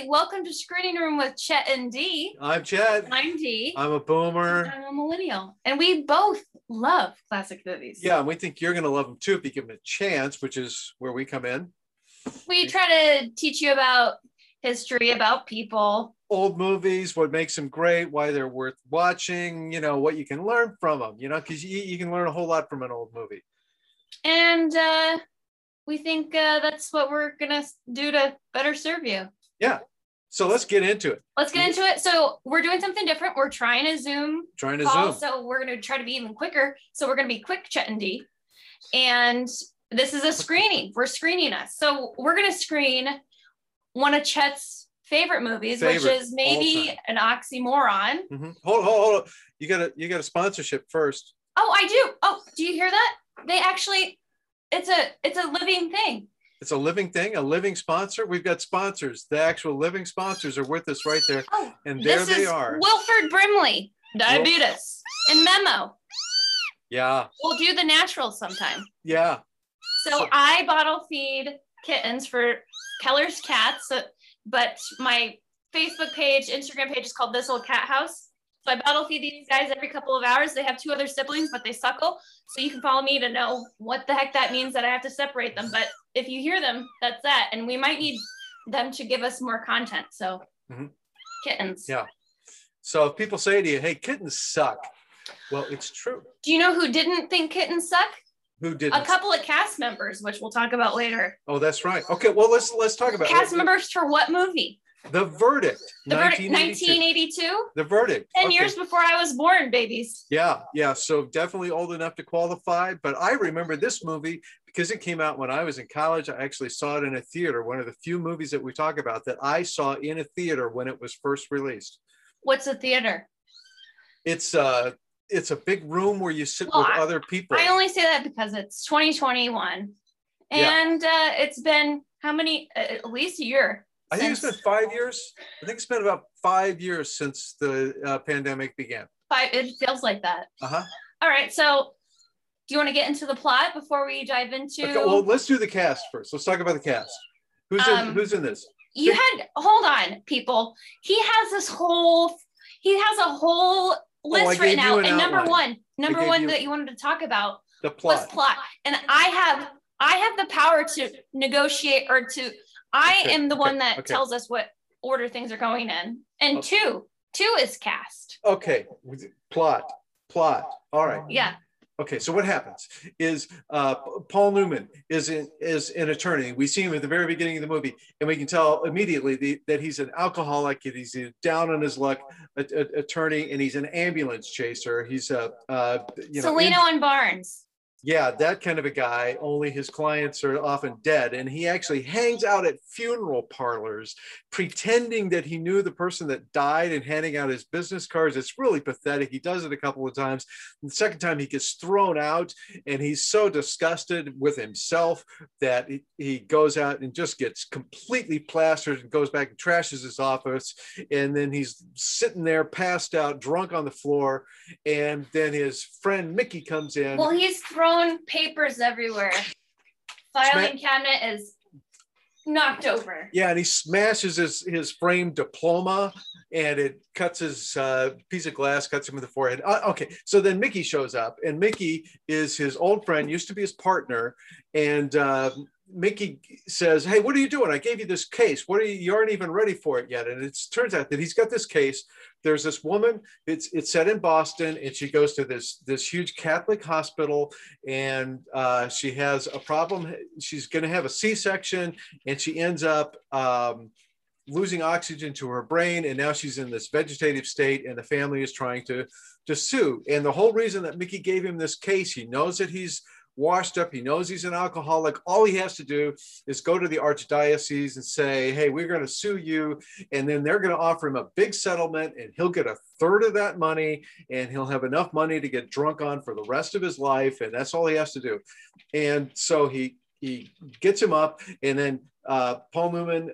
right, welcome to Screening Room with Chet and Dee. I'm Chet. And I'm Dee. I'm a boomer. And I'm a millennial. And we both love classic movies. Yeah, and we think you're going to love them too if you give them a chance, which is where we come in. We try to teach you about history, about people. Old movies, what makes them great, why they're worth watching, you know, what you can learn from them, you know, because you can learn a whole lot from an old movie. And we think that's what we're gonna do to better serve you. Yeah, so let's get into it. Let's get into it. So we're doing something different. We're trying to Zoom. So we're gonna try to be even quicker. So we're gonna be quick, Chet and Dee. And this is a screening. We're screening us. So we're gonna screen one of Chet's favorite movies, which is maybe an oxymoron. Mm-hmm. Hold on. You got a sponsorship first. Oh, I do. Oh, do you hear that? They actually. It's a living thing. It's a living thing, a living sponsor. We've got sponsors. The actual living sponsors are with us right there. Oh, and there they are. Wilford Brimley, diabetes, and Memo. Yeah. We'll do the natural sometime. Yeah. So I bottle feed kittens for Keller's Cats, but my Facebook page, Instagram page is called This Old Cat House. So I bottle feed these guys every couple of hours. They have two other siblings, but they suckle. So you can follow me to know what the heck that means that I have to separate them. But if you hear them, that's that. And we might need them to give us more content. So kittens. Yeah. So if people say to you, hey, kittens suck. Well, it's true. Do you know who didn't think kittens suck? Who didn't? A couple of cast members, which we'll talk about later. Oh, that's right. Okay. Well, let's talk about cast members for what movie? The Verdict. The Verdict, 1982. The Verdict. 10 years before I was born, babies. Yeah, yeah. So definitely old enough to qualify. But I remember this movie because it came out when I was in college. I actually saw it in a theater. One of the few movies that we talk about that I saw in a theater when it was first released. What's a theater? It's a big room where you sit with other people. I only say that because it's 2021. And yeah. It's been how many? At least a year. I think it's been 5 years. I think it's been about 5 years since the pandemic began. It feels like that. Uh-huh. All right. So do you want to get into the plot before we dive into? Okay, well, let's do the cast first. Let's talk about the cast. Who's in this? Hold on, people. He has a whole list right now. And number one that you wanted to talk about was plot. And I have the power to negotiate or to, I am the one that tells us what order things are going in. And two is cast. Okay, plot. All right. Yeah. Okay, so what happens is Paul Newman is an attorney. We see him at the very beginning of the movie, and we can tell immediately that he's an alcoholic, and he's a down on his luck attorney, and he's an ambulance chaser. He's Celino and Barnes. Yeah, that kind of a guy, only his clients are often dead. And he actually hangs out at funeral parlors, pretending that he knew the person that died and handing out his business cards. It's really pathetic. He does it a couple of times. And the second time he gets thrown out, and he's so disgusted with himself that he goes out and just gets completely plastered and goes back and trashes his office. And then he's sitting there passed out, drunk on the floor. And then his friend Mickey comes in. Well, he's thrown papers everywhere. Filing cabinet is knocked over. Yeah, and he smashes his framed diploma, and it cuts his piece of glass, cuts him in the forehead. Okay, so then Mickey shows up, and Mickey is his old friend, used to be his partner, and Mickey says, hey, what are you doing? I gave you this case. You aren't even ready for it yet. And it turns out that he's got this case. There's this woman, it's set in Boston, and she goes to this huge Catholic hospital, and she has a problem. She's going to have a C-section, and she ends up losing oxygen to her brain, and now she's in this vegetative state, and the family is trying to sue. And the whole reason that Mickey gave him this case, he knows that he's washed up. He knows he's an alcoholic. All he has to do is go to the archdiocese and say, hey, we're going to sue you. And then they're going to offer him a big settlement, and he'll get a third of that money, and he'll have enough money to get drunk on for the rest of his life. And that's all he has to do. And so he gets him up, and then Paul Newman,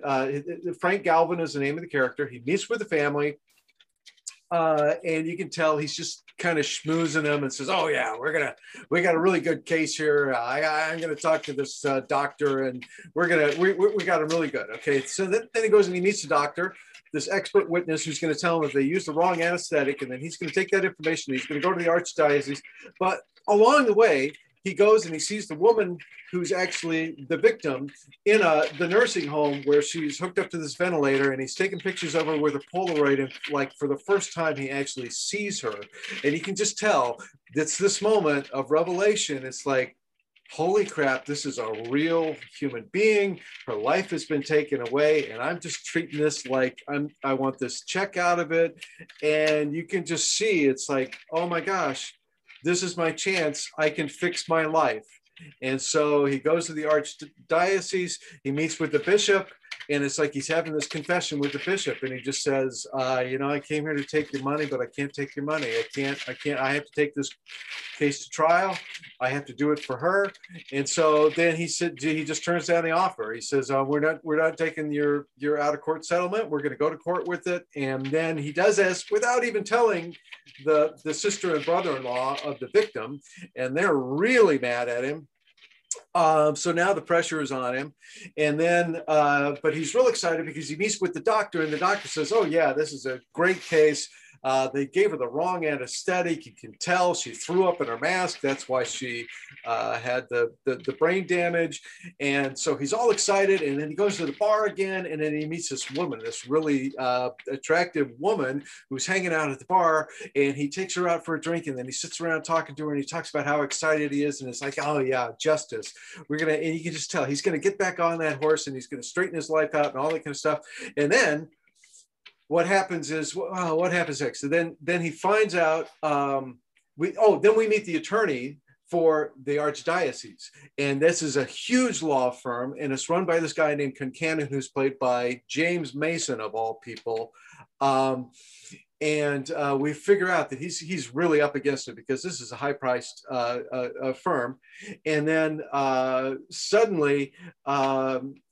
Frank Galvin is the name of the character. He meets with the family. And you can tell he's just kind of schmoozing them and says, oh yeah, we got a really good case here. I'm going to talk to this doctor, and we got him really good. Okay. So then he goes and he meets the doctor, this expert witness who's going to tell him if they used the wrong anesthetic, and then he's going to take that information. He's going to go to the archdiocese, but along the way, he goes and he sees the woman who's actually the victim in the nursing home where she's hooked up to this ventilator, and he's taking pictures of her with a Polaroid, and like for the first time he actually sees her, and he can just tell it's this moment of revelation. It's like, holy crap, this is a real human being. Her life has been taken away, and I'm just treating this like I want this check out of it. And you can just see, it's like, oh my gosh, this is my chance. I can fix my life. And so he goes to the archdiocese, he meets with the bishop, and it's like he's having this confession with the bishop, and he just says, I came here to take your money, but I can't take your money. I can't, I have to take this case to trial. I have to do it for her. And so then he just turns down the offer. He says, we're not taking your out of court settlement. We're going to go to court with it. And then he does this without even telling the sister and brother-in-law of the victim. And they're really mad at him. So now the pressure is on him, and then but he's real excited because he meets with the doctor, and the doctor says, oh yeah, this is a great case. They gave her the wrong anesthetic. You can tell she threw up in her mask. That's why she had the brain damage. And so he's all excited, and then he goes to the bar again, and then he meets this woman, this really attractive woman who's hanging out at the bar, and he takes her out for a drink, and then he sits around talking to her, and he talks about how excited he is, and it's like, oh yeah, justice. And you can just tell he's gonna get back on that horse, and he's gonna straighten his life out and all that kind of stuff. And then what happens is, well, what happens next? So then he finds out, then we meet the attorney for the archdiocese. And this is a huge law firm, and it's run by this guy named Concannon, who's played by James Mason, of all people. And we figure out that he's really up against it, because this is a high-priced firm. And then suddenly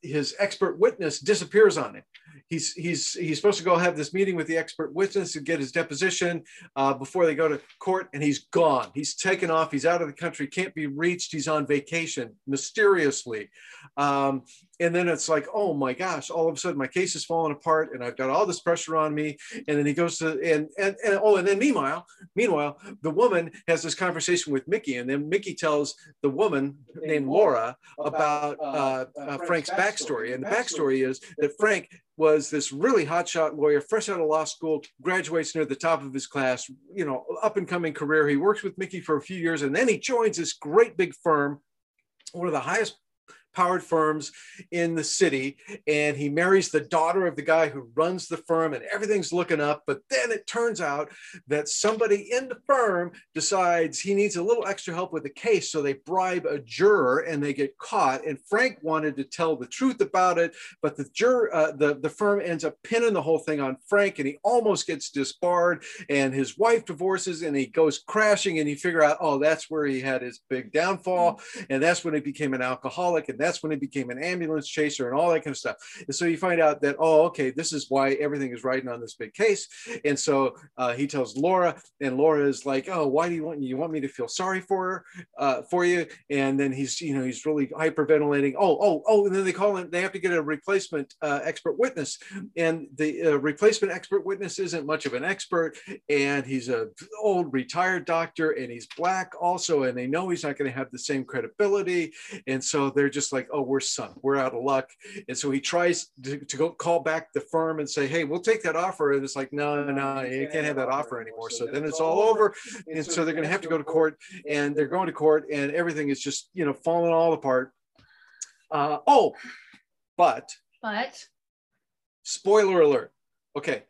his expert witness disappears on him. He's supposed to go have this meeting with the expert witness and get his deposition before they go to court, and he's gone. He's taken off. He's out of the country, can't be reached. He's on vacation, mysteriously. And then it's like, oh my gosh, all of a sudden my case is falling apart, and I've got all this pressure on me. And then he goes to, and then meanwhile, the woman has this conversation with Mickey, and then Mickey tells the woman named Laura about Frank's backstory. And the backstory is that Frank was this really hotshot lawyer, fresh out of law school, graduates near the top of his class, up and coming career. He works with Mickey for a few years, and then he joins this great big firm, one of the highest powered firms in the city, and he marries the daughter of the guy who runs the firm, and everything's looking up. But then it turns out that somebody in the firm decides he needs a little extra help with the case, so they bribe a juror, and they get caught. And Frank wanted to tell the truth about it, but the firm ends up pinning the whole thing on Frank, and he almost gets disbarred, and his wife divorces, and he goes crashing, and you figure out, oh, that's where he had his big downfall, and that's when he became an alcoholic, and that's when he became an ambulance chaser and all that kind of stuff. And so you find out that, oh, okay, this is why everything is riding on this big case. And so he tells Laura, and Laura is like, oh, why do you want me to feel sorry for you? And then he's really hyperventilating. Oh, and then they call him, they have to get a replacement expert witness. And the replacement expert witness isn't much of an expert. And he's an old retired doctor, and he's black also. And they know he's not going to have the same credibility. And so they're just like, oh, we're sunk, we're out of luck. And so he tries to go call back the firm and say, hey, we'll take that offer. And it's like, no, you can't have that offer anymore. So then it's all over. And so they're going to have to go to court, and they're going to court, and everything is just, falling all apart. But spoiler alert. Okay.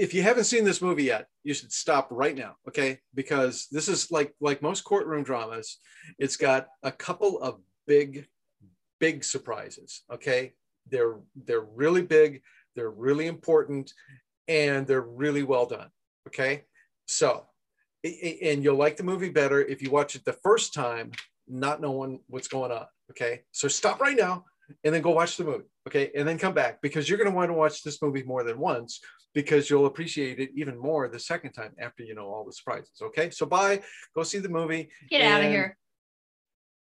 If you haven't seen this movie yet, you should stop right now, okay? Because this is like most courtroom dramas, it's got a couple of big surprises, okay? They're really big, they're really important, and they're really well done, okay? So, and you'll like the movie better if you watch it the first time, not knowing what's going on, okay? So stop right now, and then go watch the movie, okay? And then come back, because you're going to want to watch this movie more than once, because you'll appreciate it even more the second time after you know all the surprises, okay? So bye, go see the movie. Get out of here.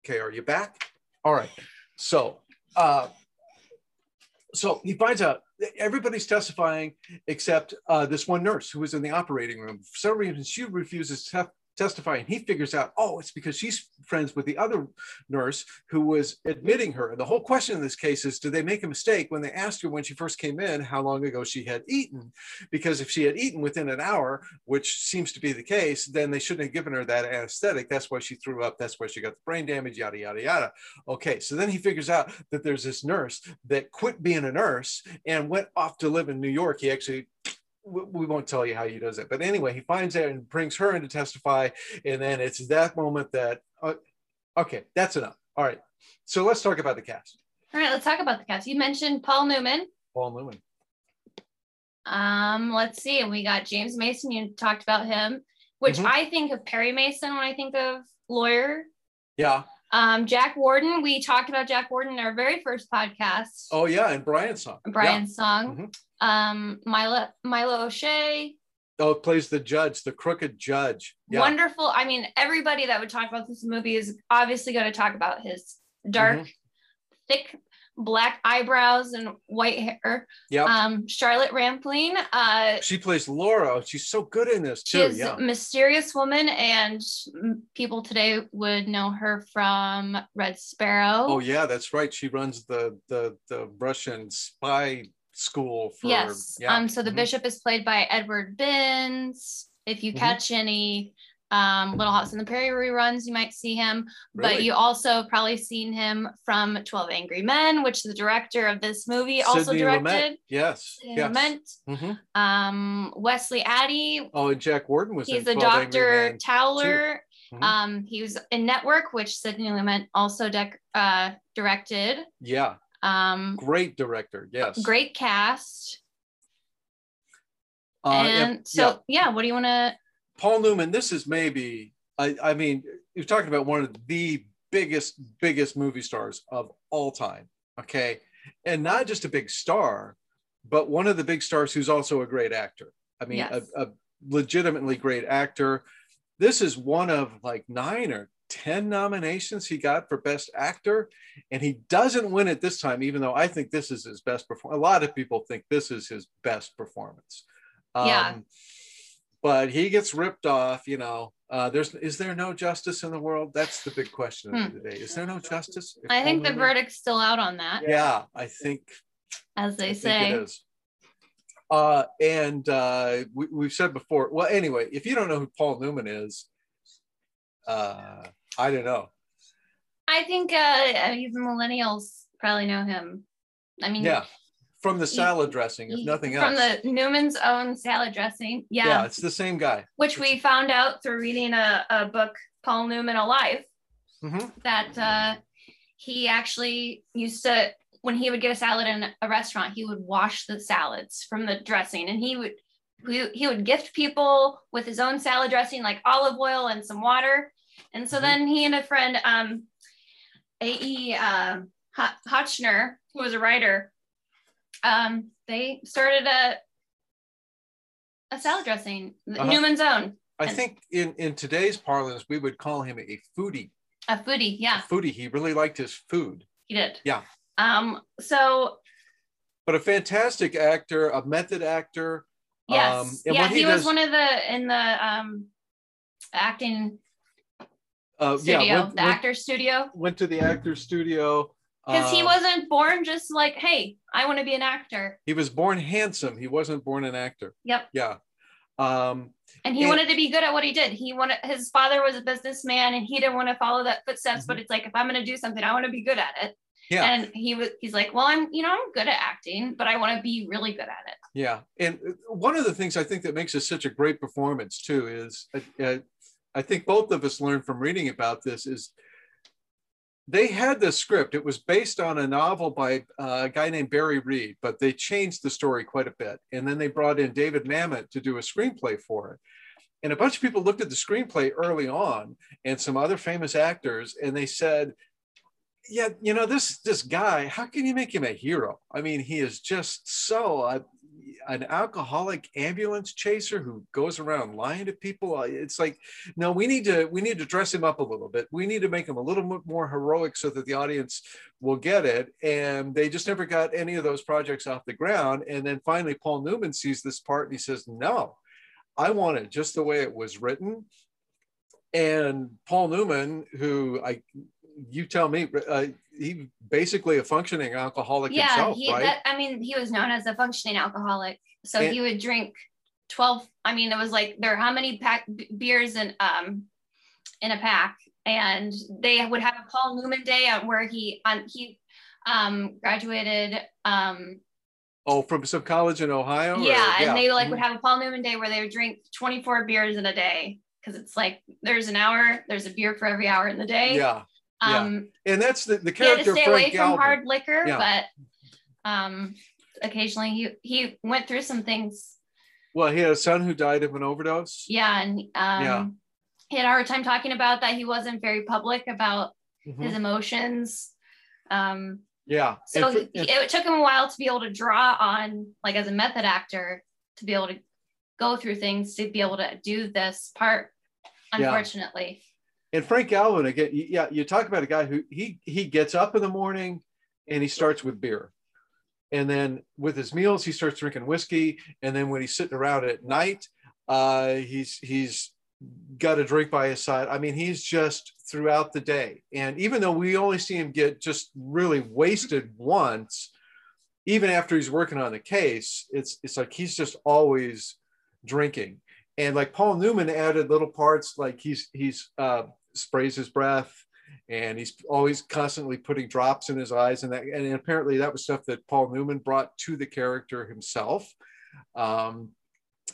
Okay, are you back? All right. So, so he finds out everybody's testifying except this one nurse who was in the operating room. For some reason, she refuses to testify, and he figures out, oh, it's because she's friends with the other nurse who was admitting her. And the whole question in this case is, did they make a mistake when they asked her when she first came in how long ago she had eaten? Because if she had eaten within an hour, which seems to be the case, then they shouldn't have given her that anesthetic. That's why she threw up. That's why she got the brain damage, yada, yada, yada. Okay, so then he figures out that there's this nurse that quit being a nurse and went off to live in New York. He actually... we won't tell you how he does it, but anyway, he finds out and brings her in to testify. And then it's that moment that, okay, that's enough. All right. So let's talk about the cast. All right. Let's talk about the cast. You mentioned Paul Newman. Paul Newman. Let's see. We got James Mason. You talked about him, which I think of Perry Mason when I think of lawyer. Yeah. Jack Warden. We talked about Jack Warden in our very first podcast. Oh yeah. And Brian's Song. Brian's Song. Milo O'Shea. Oh, plays the judge, the crooked judge. Yeah. Wonderful. I mean, everybody that would talk about this movie is obviously going to talk about his dark, thick black eyebrows and white hair. Yeah. Charlotte Rampling. She plays Laura. She's so good in this too. She's a mysterious woman, and people today would know her from Red Sparrow. Oh yeah, that's right. She runs the Russian spy school for, so the bishop is played by Edward Binns. If you catch any Little House on the Prairie reruns, you might see him, but you also probably seen him from 12 Angry Men, which the director of this movie also directed. Wesley Addy. Oh, and Jack Warden was in 12 Angry Men. He's a Dr. Towler. He was in Network, which Sidney Lumet also directed. Yeah. Great director, yes. Great cast. What do you want to... Paul Newman, this is maybe, I mean, you're talking about one of the biggest movie stars of all time, okay? And not just a big star, but one of the big stars who's also a great actor. I mean, a legitimately great actor. This is one of like 9 or 10 nominations he got for Best Actor, and he doesn't win it this time, even though I think this is his best performance. A lot of people think this is his best performance. But he gets ripped off, you know. Is there no justice in the world? That's the big question of the day. Is there no justice? I think the verdict's still out on that. Yeah, I think. As they say. It is. We've said before, well, anyway, if you don't know who Paul Newman is, I don't know. I think even millennials probably know him. I mean, yeah, from the salad dressing, if nothing else. From the Newman's Own salad dressing. Yeah. Yeah, it's the same guy. Which we found out through reading a book, Paul Newman Alive, that he actually used to, when he would get a salad in a restaurant, he would wash the salads from the dressing, and he would gift people with his own salad dressing, like olive oil and some water. And so then he and a friend, A.E. Hotchner, who was a writer, they started a salad dressing, Newman's Own. I think in today's parlance, we would call him a foodie. A foodie, yeah. A foodie. He really liked his food. He did. Yeah. But a fantastic actor, a method actor. Yes. He was one of the, in the acting studio, actor's studio. Went to the actor's studio. Because he wasn't born just like, hey, I want to be an actor. He was born handsome. He wasn't born an actor. Yep. Yeah. And he wanted to be good at what he did. His father was a businessman, and he didn't want to follow that footsteps, but it's like, if I'm going to do something, I want to be good at it. Yeah. And he's like, well, I'm good at acting, but I want to be really good at it. Yeah. And one of the things I think that makes it such a great performance too is, I think both of us learned from reading about this, is they had this script. It was based on a novel by a guy named Barry Reed, but they changed the story quite a bit. And then they brought in David Mamet to do a screenplay for it. And a bunch of people looked at the screenplay early on, and some other famous actors, and they said, yeah, you know, this guy, how can you make him a hero? I mean, he is just so an alcoholic ambulance chaser who goes around lying to people. It's like, no, we need to dress him up a little bit. We need to make him a little bit more heroic so that the audience will get it. And they just never got any of those projects off the ground. And then finally, Paul Newman sees this part and he says, no, I want it just the way it was written. And Paul Newman, who you tell me, he basically a functioning alcoholic himself, right? I mean, he was known as a functioning alcoholic. So he would drink 12. I mean, it was like there are how many beers in a pack, and they would have a Paul Newman day where he graduated. From some college in Ohio. And they would have a Paul Newman day where they would drink 24 beers in a day, because it's like there's an hour, there's a beer for every hour in the day. Yeah. And that's the character. He had to stay away from hard liquor, but occasionally he went through some things. Well, he had a son who died of an overdose. Yeah, and he had a hard time talking about that. He wasn't very public about his emotions. So it took him a while to be able to draw on, like as a method actor, to be able to go through things to be able to do this part, unfortunately. And Frank Galvin, again, you talk about a guy who he gets up in the morning and he starts with beer. And then with his meals, he starts drinking whiskey. And then when he's sitting around at night, he's got a drink by his side. I mean, he's just throughout the day. And even though we only see him get just really wasted once, even after he's working on the case, it's like he's just always drinking. And like Paul Newman added little parts, like he's sprays his breath, and he's always constantly putting drops in his eyes, and apparently that was stuff that Paul Newman brought to the character himself. And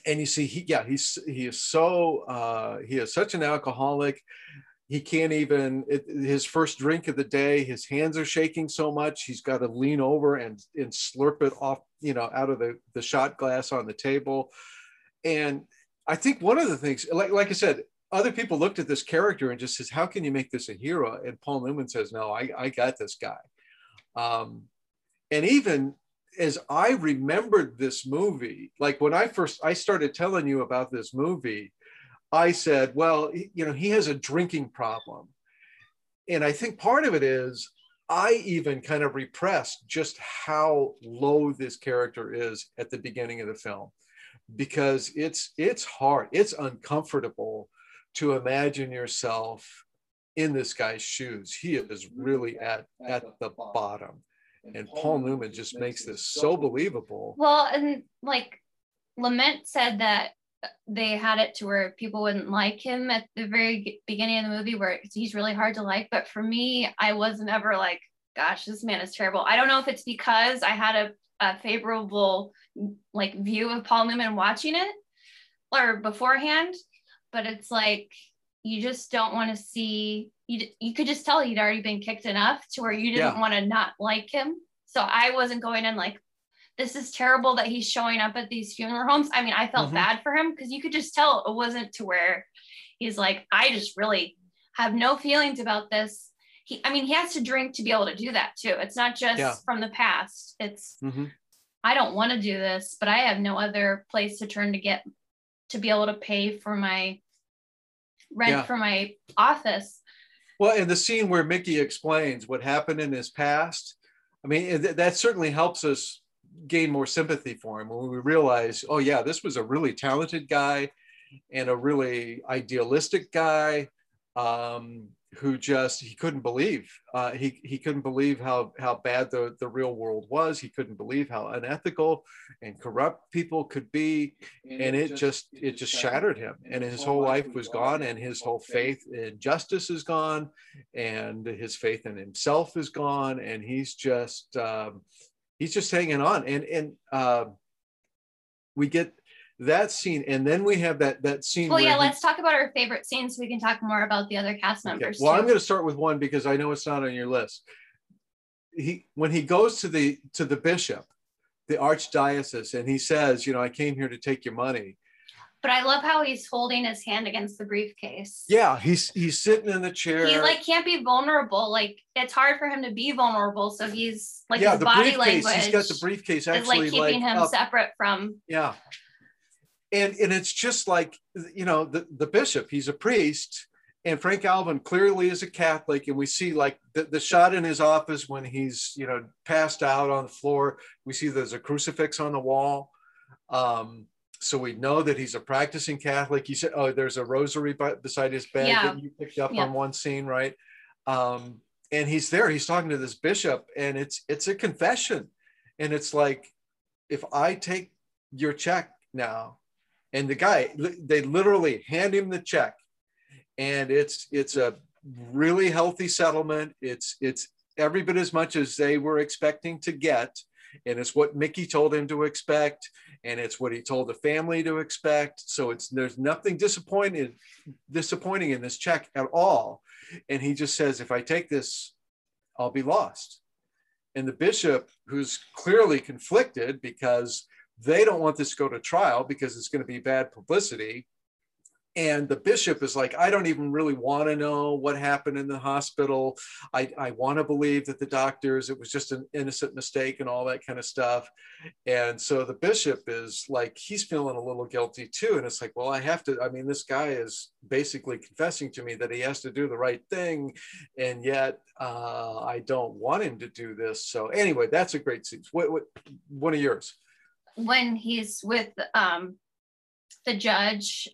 you see, he is such an alcoholic. He can't even, his first drink of the day, his hands are shaking so much, he's got to lean over and slurp it off, out of the shot glass on the table. And I think one of the things, like I said, other people looked at this character and just says, how can you make this a hero? And Paul Newman says, no, I got this guy. And even as I remembered this movie, like when I started telling you about this movie, I said, well, he has a drinking problem. And I think part of it is I even kind of repressed just how low this character is at the beginning of the film, because it's hard, it's uncomfortable to imagine yourself in this guy's shoes. He is really at the bottom. And Paul Newman just makes this so believable. Well, and like Lumet said that they had it to where people wouldn't like him at the very beginning of the movie, where he's really hard to like. But for me, I wasn't ever like, gosh, this man is terrible. I don't know if it's because I had a favorable like view of Paul Newman watching it or beforehand, but it's like you just don't want to see, you could just tell he'd already been kicked enough to where you didn't want to not like him. So I wasn't going in like, this is terrible that he's showing up at these funeral homes. I mean, I felt bad for him, because you could just tell it wasn't to where he's like, I just really have no feelings about this. He has to drink to be able to do that too. It's not just from the past. It's I don't want to do this, but I have no other place to turn to be able to pay for my rent for my office. Well, and the scene where Mickey explains what happened in his past, I mean, that certainly helps us gain more sympathy for him when we realize, oh yeah, this was a really talented guy and a really idealistic guy. Who just, he couldn't believe how bad the real world was. He couldn't believe how unethical and corrupt people could be. And it just shattered him. And his whole life was gone, and his whole faith in justice is gone, and his faith in himself is gone. And he's just hanging on. And we get that scene, and then we have that scene. Well, let's talk about our favorite scenes so we can talk more about the other cast members. Well, I'm going to start with one because I know it's not on your list. When he goes to the bishop, the archdiocese, and he says, I came here to take your money. But I love how he's holding his hand against the briefcase. Yeah, he's sitting in the chair. He like can't be vulnerable. Like it's hard for him to be vulnerable. So he's like, yeah, his body language. He's got the briefcase actually is, like keeping him up, separate from. Yeah, and it's just like, you know, the bishop. He's a priest, and Frank Alvin clearly is a Catholic. And we see like the shot in his office when he's, you know, passed out on the floor. We see there's a crucifix on the wall. So we know that he's a practicing Catholic. He said, oh, there's a rosary beside his bed, yeah, that you picked up, yeah, on one scene, right? And he's there, he's talking to this bishop, and it's a confession. And it's like, if I take your check now, and the guy, they literally hand him the check, and it's a really healthy settlement. It's every bit as much as they were expecting to get. And it's what Mickey told him to expect, and it's what he told the family to expect. So there's nothing disappointing in this check at all. And he just says, if I take this, I'll be lost. And the bishop, who's clearly conflicted because they don't want this to go to trial because it's going to be bad publicity. And the bishop is like, I don't even really want to know what happened in the hospital. I want to believe that the doctors, it was just an innocent mistake and all that kind of stuff. And so the bishop is like, he's feeling a little guilty too. And it's like, well, I have to, I mean, this guy is basically confessing to me that he has to do the right thing. And yet I don't want him to do this. So anyway, that's a great scene. What one of yours? When he's with the judge,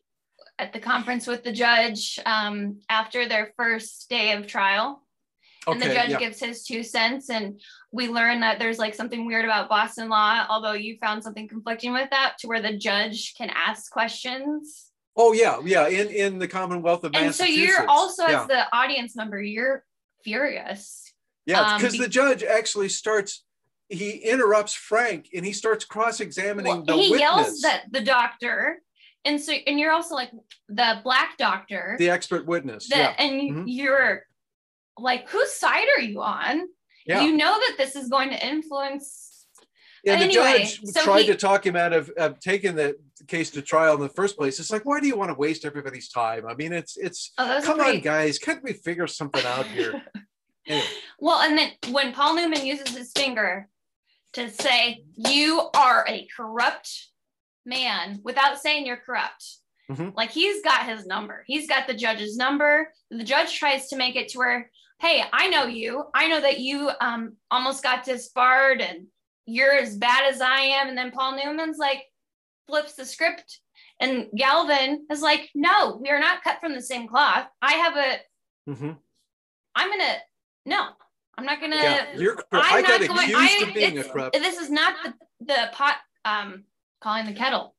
at the conference with the judge after their first day of trial. And the judge, yeah, gives his 2 cents. And we learn that there's like something weird about Boston law, although you found something conflicting with that, to where the judge can ask questions. Oh yeah, yeah, in the Commonwealth of Massachusetts. And so you're also, yeah, as the audience member, you're furious. Yeah, because the judge actually starts, he interrupts Frank and he starts cross-examining the witness. He yells at the doctor. And so, and you're also like the black doctor, the expert witness, yeah, and mm-hmm, you're like, whose side are you on? Yeah. You know that this is going to influence. Yeah, the judge tried to talk him out of taking the case to trial in the first place. It's like, why do you want to waste everybody's time? I mean, it's come on, guys, can't we figure something out here? Anyway. Well, and then when Paul Newman uses his finger to say, you are a corrupt man, without saying you're corrupt, mm-hmm, like he's got his number, he's got the judge's number. The judge tries to make it to where, hey, I know you, I know that you almost got disbarred and you're as bad as I am. And then Paul Newman's like flips the script, and Galvin is like, no, we are not cut from the same cloth. I have a, mm-hmm, I'm not gonna, yeah, I got accused of being a corrupt. This is not the pot calling the kettle.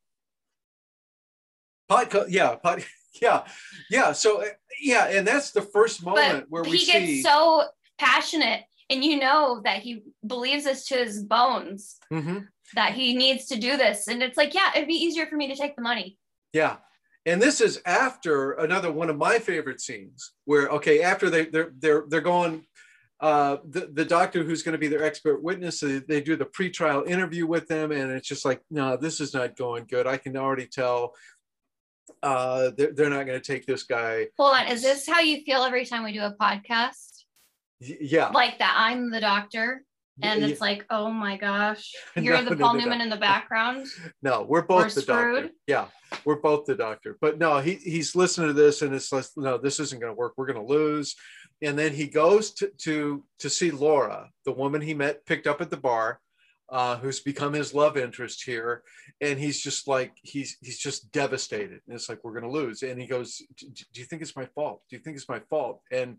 Pot, yeah. So, yeah, and that's the first moment where we see. He gets so passionate, and you know that he believes this to his bones, mm-hmm, that he needs to do this. And it's like, yeah, it'd be easier for me to take the money. Yeah. And this is after another one of my favorite scenes where, okay, after they're going, the doctor who's going to be their expert witness, they do the pretrial interview with them, and it's just like, no, this is not going good. I can already tell they're not going to take this guy. Hold on. Is this how you feel every time we do a podcast? Yeah. Like that. I'm the doctor. And it's like, oh my gosh, you're Paul Newman in the background. No, we're both the doctor. Yeah, we're both the doctor. But no, he's listening to this, and it's like, no, this isn't going to work. We're going to lose. And then he goes to see Laura, the woman he picked up at the bar, who's become his love interest here. And he's just like, he's just devastated. And it's like, we're going to lose. And he goes, do you think it's my fault? Do you think it's my fault? And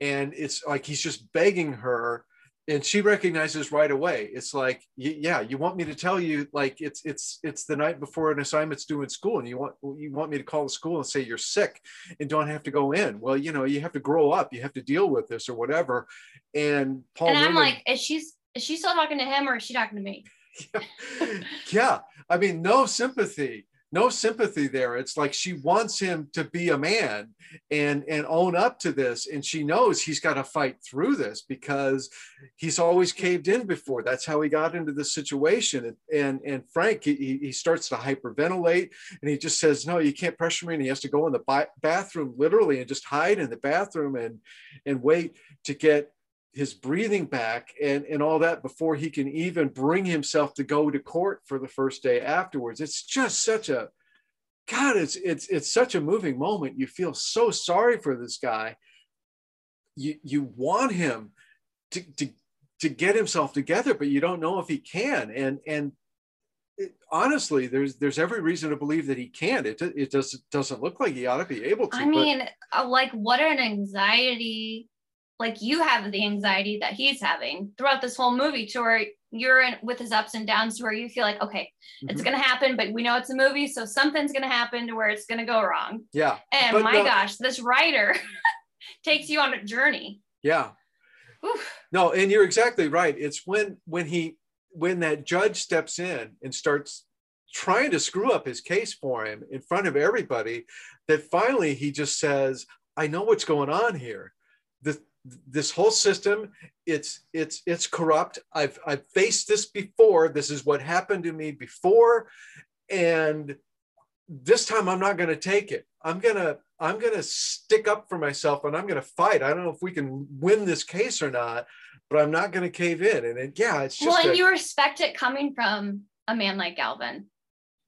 it's like, he's just begging her. And she recognizes right away. It's like, yeah, you want me to tell you, like it's the night before an assignment's due in school, and you want me to call the school and say you're sick and don't have to go in. Well, you know, you have to grow up. You have to deal with this or whatever. And Paul. And I'm like, is she still talking to him, or is she talking to me? Yeah, I mean, no sympathy, no sympathy there. It's like she wants him to be a man and own up to this. And she knows he's got to fight through this because he's always caved in before. That's how he got into this situation. And Frank, he starts to hyperventilate and he just says, no, you can't pressure me. And he has to go in the bathroom literally and just hide in the bathroom and wait to get his breathing back and all that before he can even bring himself to go to court for the first day afterwards. It's just such a, God, it's such a moving moment. You feel so sorry for this guy. You want him to get himself together, but you don't know if he can. And it, honestly, there's every reason to believe that he can. It doesn't look like he ought to be able to. I mean, like, what an anxiety. Like, you have the anxiety that he's having throughout this whole movie to where you're in with his ups and downs to where you feel like, okay, it's going to happen, but we know it's a movie. So something's going to happen to where it's going to go wrong. Yeah. And my gosh, this writer takes you on a journey. Yeah. Oof. No. And you're exactly right. It's when that judge steps in and starts trying to screw up his case for him in front of everybody that finally he just says, I know what's going on here. This whole system, it's corrupt. I've faced this before. This is what happened to me before. And this time I'm not going to take it. I'm going to stick up for myself and I'm going to fight. I don't know if we can win this case or not, but I'm not going to cave in. And it, yeah, it's just. Well, and you respect it coming from a man like Galvin.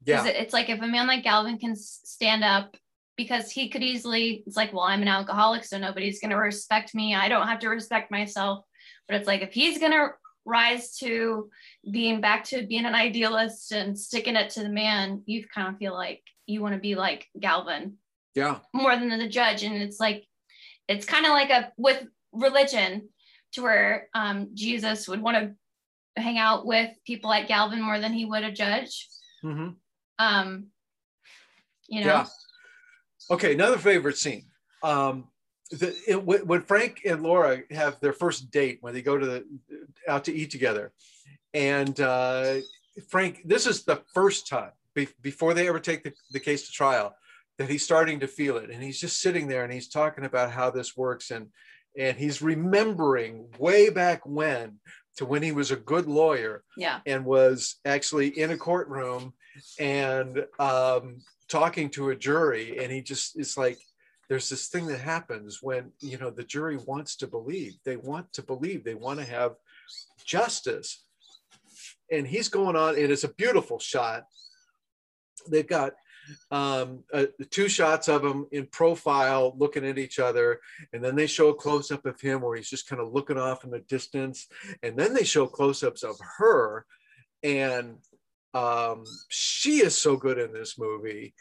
Yeah. It's like if a man like Galvin can stand up, because he could easily, it's like, well, I'm an alcoholic, so nobody's going to respect me. I don't have to respect myself. But it's like, if he's going to rise to being back to being an idealist and sticking it to the man, you kind of feel like you want to be like Galvin. Yeah. More than the judge. And it's like, it's kind of like with religion to where Jesus would want to hang out with people like Galvin more than he would a judge. Mm-hmm. You know? Yeah. Okay, another favorite scene. When Frank and Laura have their first date, when they go out to eat together, and Frank, this is the first time before they ever take the case to trial that he's starting to feel it, and he's just sitting there and he's talking about how this works, and he's remembering way back when he was a good lawyer, yeah, and was actually in a courtroom and talking to a jury, and it's like there's this thing that happens when, you know, the jury wants to believe, they want to have justice. And he's going on, and it's a beautiful shot. They've got two shots of him in profile looking at each other, and then they show a close-up of him where he's just kind of looking off in the distance, and then they show close-ups of her, and she is so good in this movie,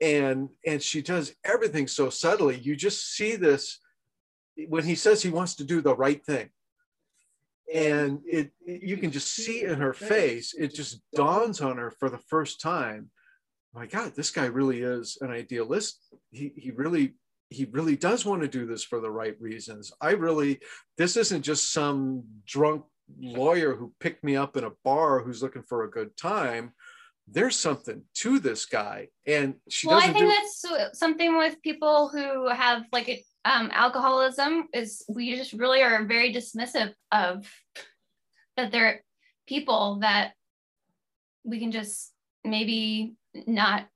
and she does everything so subtly. You just see this when he says he wants to do the right thing, and you can just see in her face, it just dawns on her for the first time, my God, this guy really is an idealist. He really does want to do this for the right reasons. This isn't just some drunk lawyer who picked me up in a bar who's looking for a good time. There's something to this guy. And that's something with people who have like alcoholism, is we just really are very dismissive of that. They're people that we can just maybe not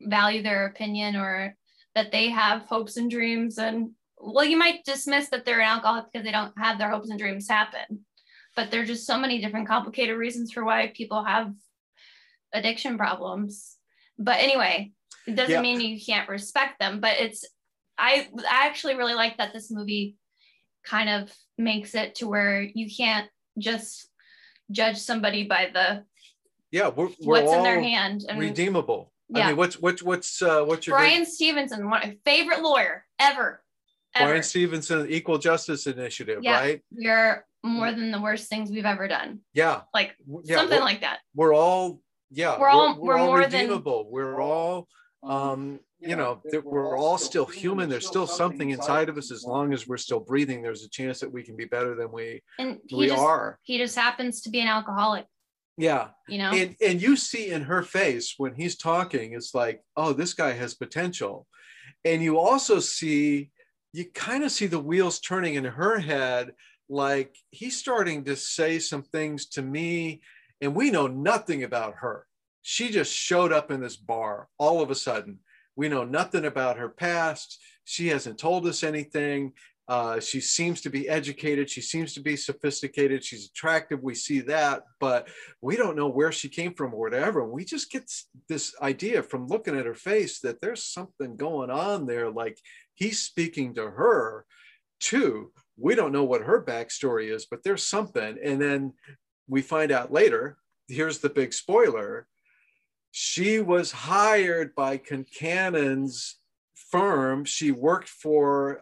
value their opinion, or that they have hopes and dreams, and well, you might dismiss that they're an alcoholic because they don't have their hopes and dreams happen. But there are just so many different complicated reasons for why people have addiction problems. But anyway, it doesn't mean you can't respect them. But I actually really like that this movie kind of makes it to where you can't just judge somebody by the we're what's in their hand. I mean, redeemable. Yeah. I mean, what's your Brian Stevenson, one of my favorite lawyer ever. Brian Stevenson, Equal Justice Initiative, right? You're more than the worst things we've ever done. Yeah. Like something like that. We're all more redeemable. We're all, you know, we're all still human. There's still something inside of us. As long as we're still breathing, there's a chance that we can be better than we are. He just happens to be an alcoholic. Yeah. You know, and you see in her face when he's talking, it's like, oh, this guy has potential. And you also see, you kind of see the wheels turning in her head, like he's starting to say some things to me and we know nothing about her. She just showed up in this bar all of a sudden. We know nothing about her past. She hasn't told us anything. She seems to be educated. She seems to be sophisticated. She's attractive. We see that, but we don't know where she came from or whatever. We just get this idea from looking at her face that there's something going on there. Like he's speaking to her too. We don't know what her backstory is, but there's something. And then we find out later, here's the big spoiler. She was hired by Concannon's firm. She worked for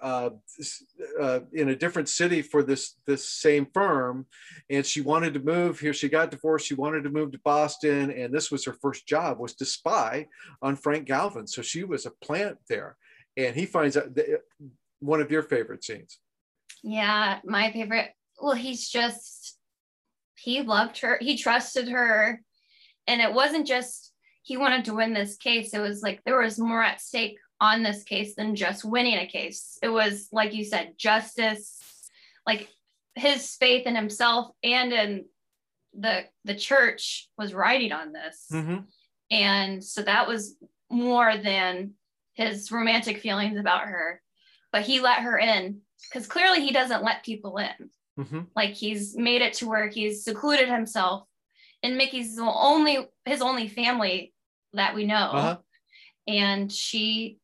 in a different city for this same firm, and she wanted to move here. She got divorced. She wanted to move to Boston, and this was her first job, was to spy on Frank Galvin. So she was a plant there, and he finds out one of your favorite scenes. Yeah, my favorite. Well, he loved her. He trusted her, and it wasn't just he wanted to win this case. It was like there was more at stake on this case than just winning a case. It was, like you said, justice, like his faith in himself and in the church was riding on this. Mm-hmm. And so that was more than his romantic feelings about her, but he let her in because clearly he doesn't let people in. Mm-hmm. Like he's made it to where he's secluded himself, and Mickey's his only family that we know. Uh-huh. And she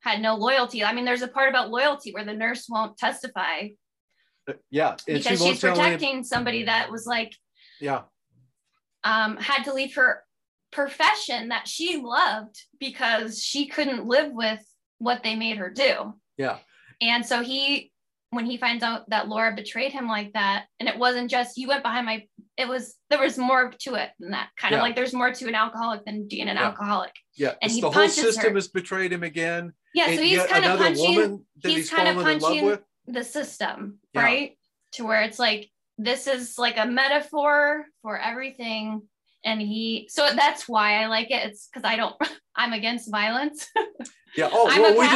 had no loyalty. I mean, there's a part about loyalty where the nurse won't testify. Yeah. Because she's protecting somebody that was like, yeah, had to leave her profession that she loved because she couldn't live with what they made her do. Yeah. And so when he finds out that Laura betrayed him like that, and it wasn't just, you went behind my, there was more to it than that. Kind of like there's more to an alcoholic than being an alcoholic. Yeah. And the whole system has betrayed him again. Yeah. So he's kind of punching, the system, right? Yeah. To where it's like, this is like a metaphor for everything. And so that's why I like it. It's because I'm against violence. Yeah. Oh, well, we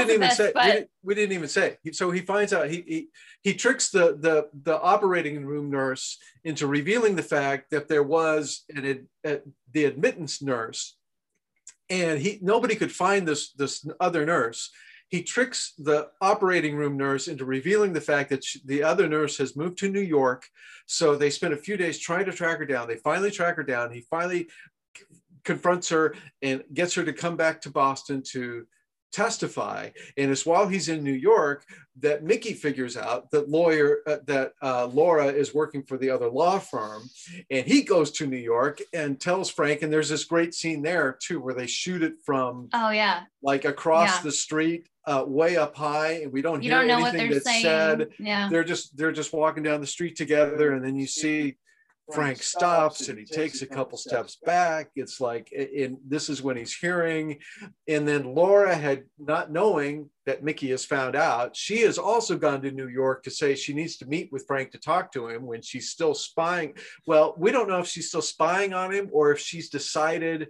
didn't even say. So he finds out he tricks the operating room nurse into revealing the fact that there was the admittance nurse, and nobody could find this other nurse. He tricks the operating room nurse into revealing the fact that the other nurse has moved to New York. So they spent a few days trying to track her down. They finally track her down. He finally confronts her and gets her to come back to Boston to testify. And it's while he's in New York that Mickey figures out that Laura is working for the other law firm, and he goes to New York and tells Frank. And there's this great scene there too, where they shoot it from like across the street, way up high, and you don't know anything that's saying. Said. Yeah, they're just walking down the street together, and then you see Frank stops and he takes a couple steps back. It's like, and this is when he's hearing. And then Laura, had not knowing that Mickey has found out, she has also gone to New York to say she needs to meet with Frank to talk to him when she's still spying. Well, we don't know if she's still spying on him or if she's decided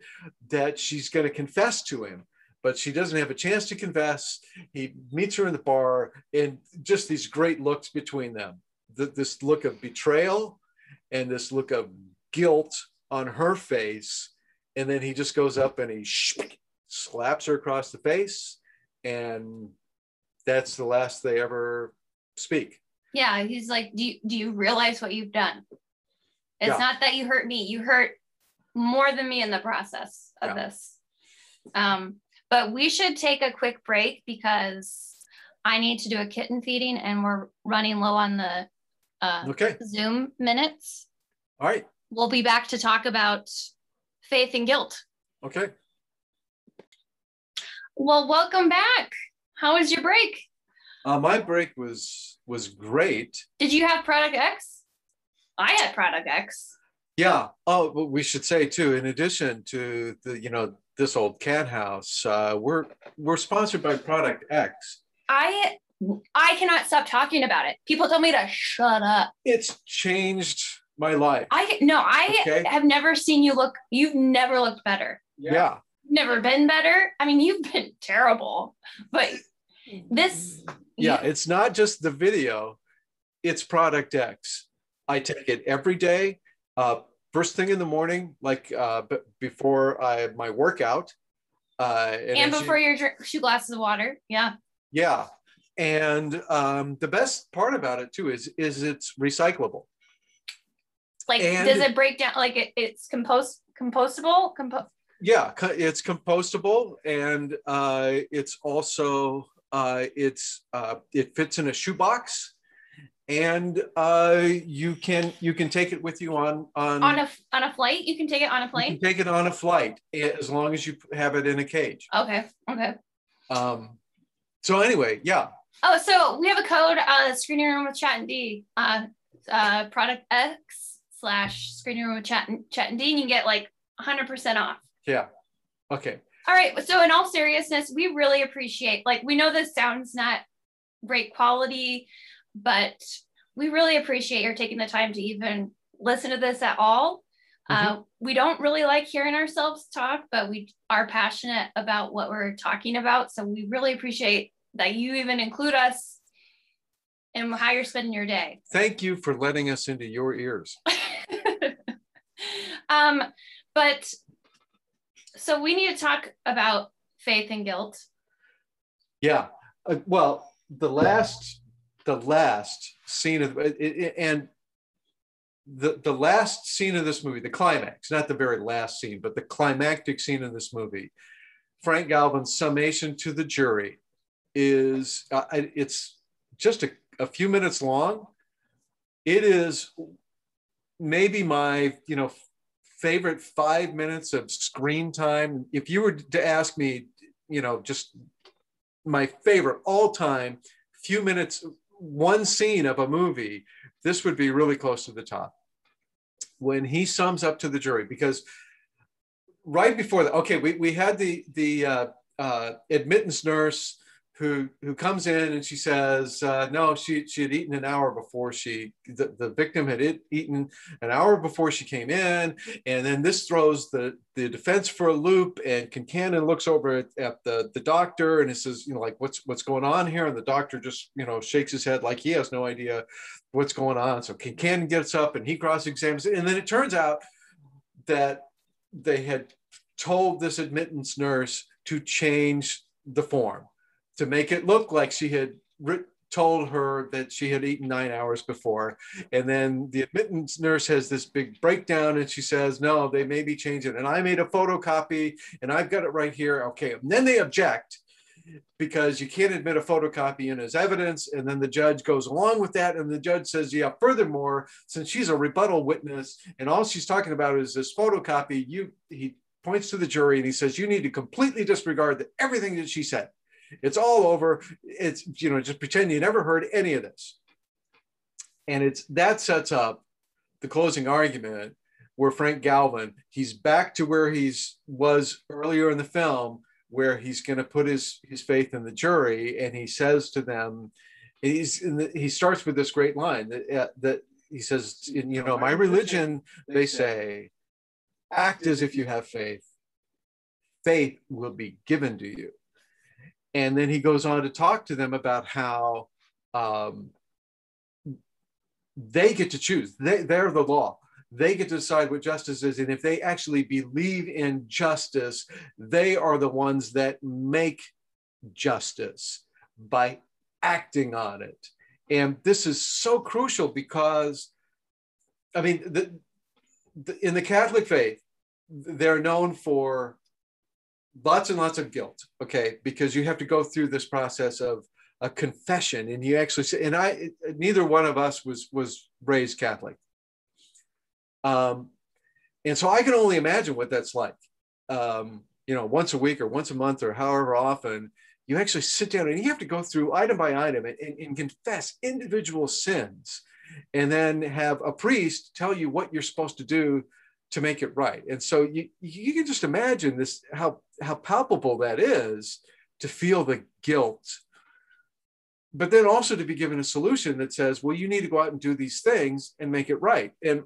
that she's going to confess to him, but she doesn't have a chance to confess. He meets her in the bar, and just these great looks between them. This look of betrayal and this look of guilt on her face. And then he just goes up and he slaps her across the face. And that's the last they ever speak. Yeah, he's like, do you realize what you've done? It's not that you hurt me. You hurt more than me in the process of this. But we should take a quick break because I need to do a kitten feeding and we're running low on the Zoom minutes. All right. We'll be back to talk about faith and guilt. Okay. Well, welcome back. How was your break? My break was great. Did you have Product X? I had Product X. Yeah. Oh, well, we should say too, in addition to this old cat house, we're sponsored by Product X. I cannot stop talking about it. People told me to shut up. It's changed my life. I have never seen you look, you've never looked better. Yeah. Never been better. I mean, you've been terrible, but this. Yeah, it's not just the video, it's product X. I take it every day. First thing in the morning, like before my workout. And before your drink, 2 glasses of water. Yeah. Yeah. And the best part about it too is it's recyclable. Like, and does it break down? Like it's compostable? Yeah, it's compostable, and it's also, it fits in a shoebox, and you can take it with you on a flight. You can take it on a plane. You can take it on a flight as long as you have it in a cage. Okay. So anyway, yeah. Oh, so we have a code, Screening Room with Chat and D, product X / Screening Room with Chat and D, and you can get like 100% off. Yeah. Okay. All right. So in all seriousness, we really appreciate, like, we know this sounds not great quality, but we really appreciate your taking the time to even listen to this at all. Mm-hmm. We don't really like hearing ourselves talk, but we are passionate about what we're talking about. So we really appreciate that you even include us in how you're spending your day. Thank you for letting us into your ears. But so we need to talk about faith and guilt. Yeah. Well, the last scene of it, and the last scene of this movie, the climax, not the very last scene, but the climactic scene in this movie, Frank Galvin's summation to the jury is, it's just a few minutes long. It is maybe my, favorite 5 minutes of screen time. If you were to ask me, just my favorite all time few minutes, one scene of a movie, this would be really close to the top. When he sums up to the jury, because right before that, okay, we had the admittance nurse who comes in and she says, no, she had eaten an hour before the victim had eaten an hour before she came in. And then this throws the defense for a loop, and Concannon looks over at the doctor and it says, like, what's going on here? And the doctor just, shakes his head like he has no idea what's going on. So Concannon gets up and he cross-examines it. And then it turns out that they had told this admittance nurse to change the form, to make it look like she had told her that she had eaten 9 hours before. And then the admittance nurse has this big breakdown and she says, no, they may be changing. And I made a photocopy and I've got it right here. Okay. And then they object because you can't admit a photocopy in as evidence. And then the judge goes along with that. And the judge says, yeah, furthermore, since she's a rebuttal witness and all she's talking about is this photocopy, he points to the jury and he says, you need to completely disregard everything that she said. It's all over. It's, just pretend you never heard any of this. And that sets up the closing argument where Frank Galvin, he's back to where he was earlier in the film, where he's going to put his faith in the jury. And he says to them, he starts with this great line that he says, my religion, they say, act as if you have faith. Faith will be given to you. And then he goes on to talk to them about how they get to choose. They're the law. They get to decide what justice is. And if they actually believe in justice, they are the ones that make justice by acting on it. And this is so crucial because, I mean, in the Catholic faith, they're known for lots and lots of guilt, okay, because you have to go through this process of a confession, and you actually say, and neither one of us was raised Catholic, and so I can only imagine what that's like. Once a week or once a month or however often you actually sit down and you have to go through item by item and confess individual sins, and then have a priest tell you what you're supposed to do to make it right. And so you can just imagine this, how palpable that is, to feel the guilt, but then also to be given a solution that says, well, you need to go out and do these things and make it right. And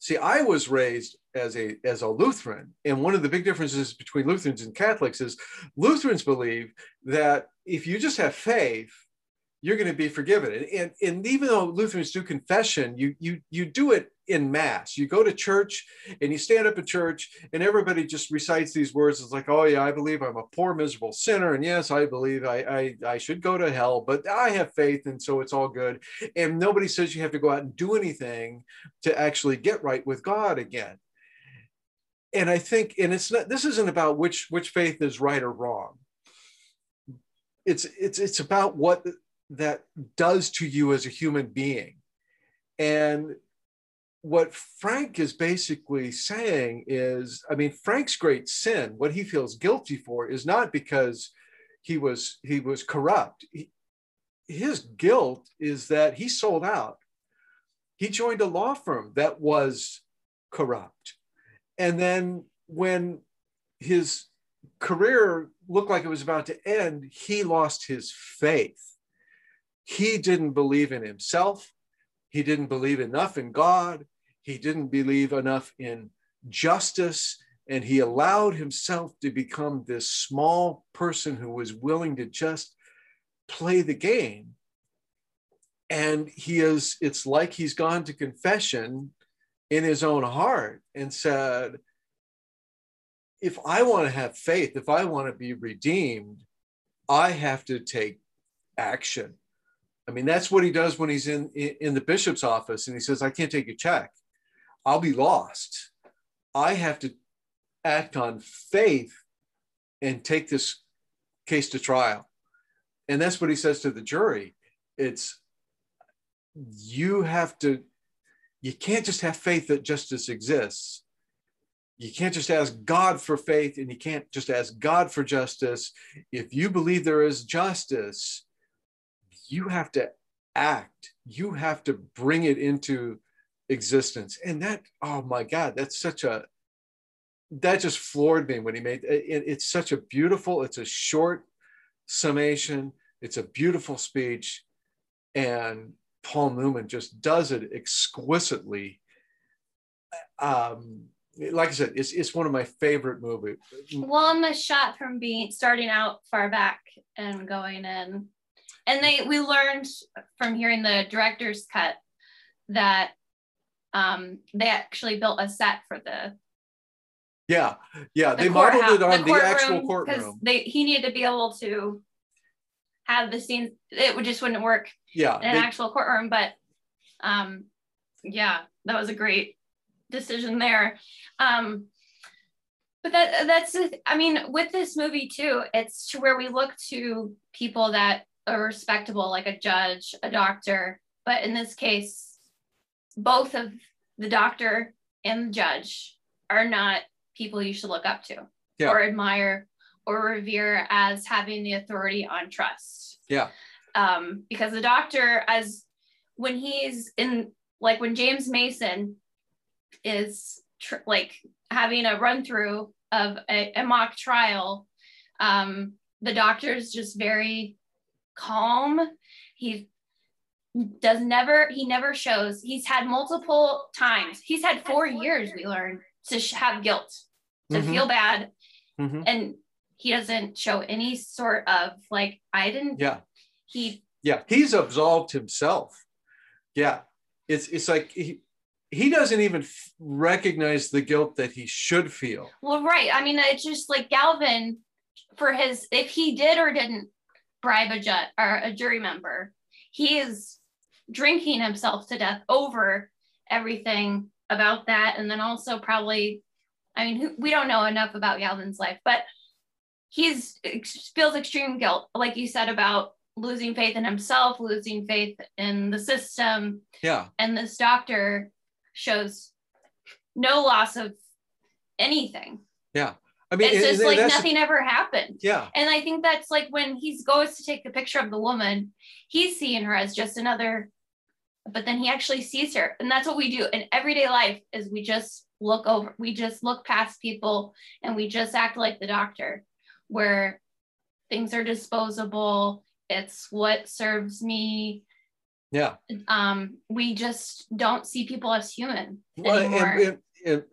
See, I was raised as a Lutheran, and one of the big differences between Lutherans and Catholics is Lutherans believe that if you just have faith, you're going to be forgiven. And even though Lutherans do confession, you do it in mass. You go to church and you stand up at church and everybody just recites these words. It's like, oh yeah, I believe I'm a poor, miserable sinner. And yes, I believe I should go to hell, but I have faith. And so it's all good. And nobody says you have to go out and do anything to actually get right with God again. And I think, and it's not, this isn't about which faith is right or wrong. It's about what that does to you as a human being. And what Frank is basically saying is, I mean, Frank's great sin, what he feels guilty for, is not because he was corrupt. His guilt is that he sold out. He joined a law firm that was corrupt. And then when his career looked like it was about to end, he lost his faith. He didn't believe in himself. He didn't believe enough in God. He didn't believe enough in justice. And he allowed himself to become this small person who was willing to just play the game. And it's like he's gone to confession in his own heart and said, if I want to have faith, if I want to be redeemed, I have to take action. I mean, that's what he does when he's in the bishop's office and he says, I can't take a check. I'll be lost. I have to act on faith and take this case to trial. And that's what he says to the jury. It's, you can't just have faith that justice exists. You can't just ask God for faith, and you can't just ask God for justice. If you believe there is justice, you have to act, you have to bring it into existence. And that, oh my God, that just floored me when he made it. It's such a beautiful, it's a short summation. It's a beautiful speech. And Paul Newman just does it exquisitely. Like I said, it's one of my favorite movies. One was shot from starting out far back and going in. And we learned from hearing the director's cut that they actually built a set for the. Yeah, they modeled it on the actual courtroom. Because he needed to be able to have the scenes. It just wouldn't work. Yeah, in an actual courtroom, but yeah, that was a great decision there. But that's I mean, with this movie too, it's to where we look to people that. Or respectable, like a judge, a doctor, but in this case, both of the doctor and the judge are not people you should look up to, yeah, or admire or revere as having the authority on trust. Yeah, because the doctor, when James Mason is having a run through of a mock trial, the doctor's just very calm. He never shows. He's had multiple times. He's had 4 years, we learned, to have guilt, to feel bad. Mm-hmm. And he doesn't show any sort of like, I didn't. Yeah. He's absolved himself. Yeah. It's like he doesn't even recognize the guilt that he should feel. Well, right. I mean, it's just like Galvin, if he did or didn't bribe a judge or a jury member, he is drinking himself to death over everything about that. And then also probably, I mean, we don't know enough about Galvin's life, but feels extreme guilt, like you said, about losing faith in himself, losing faith in the system. Yeah. And this doctor shows no loss of anything. Yeah. I mean, it's just like nothing ever happened. Yeah. And I think that's like when he goes to take the picture of the woman, he's seeing her as just another, but then he actually sees her. And that's what we do in everyday life, is we just look past people and we just act like the doctor, where things are disposable. It's what serves me. Yeah. We just don't see people as human anymore. And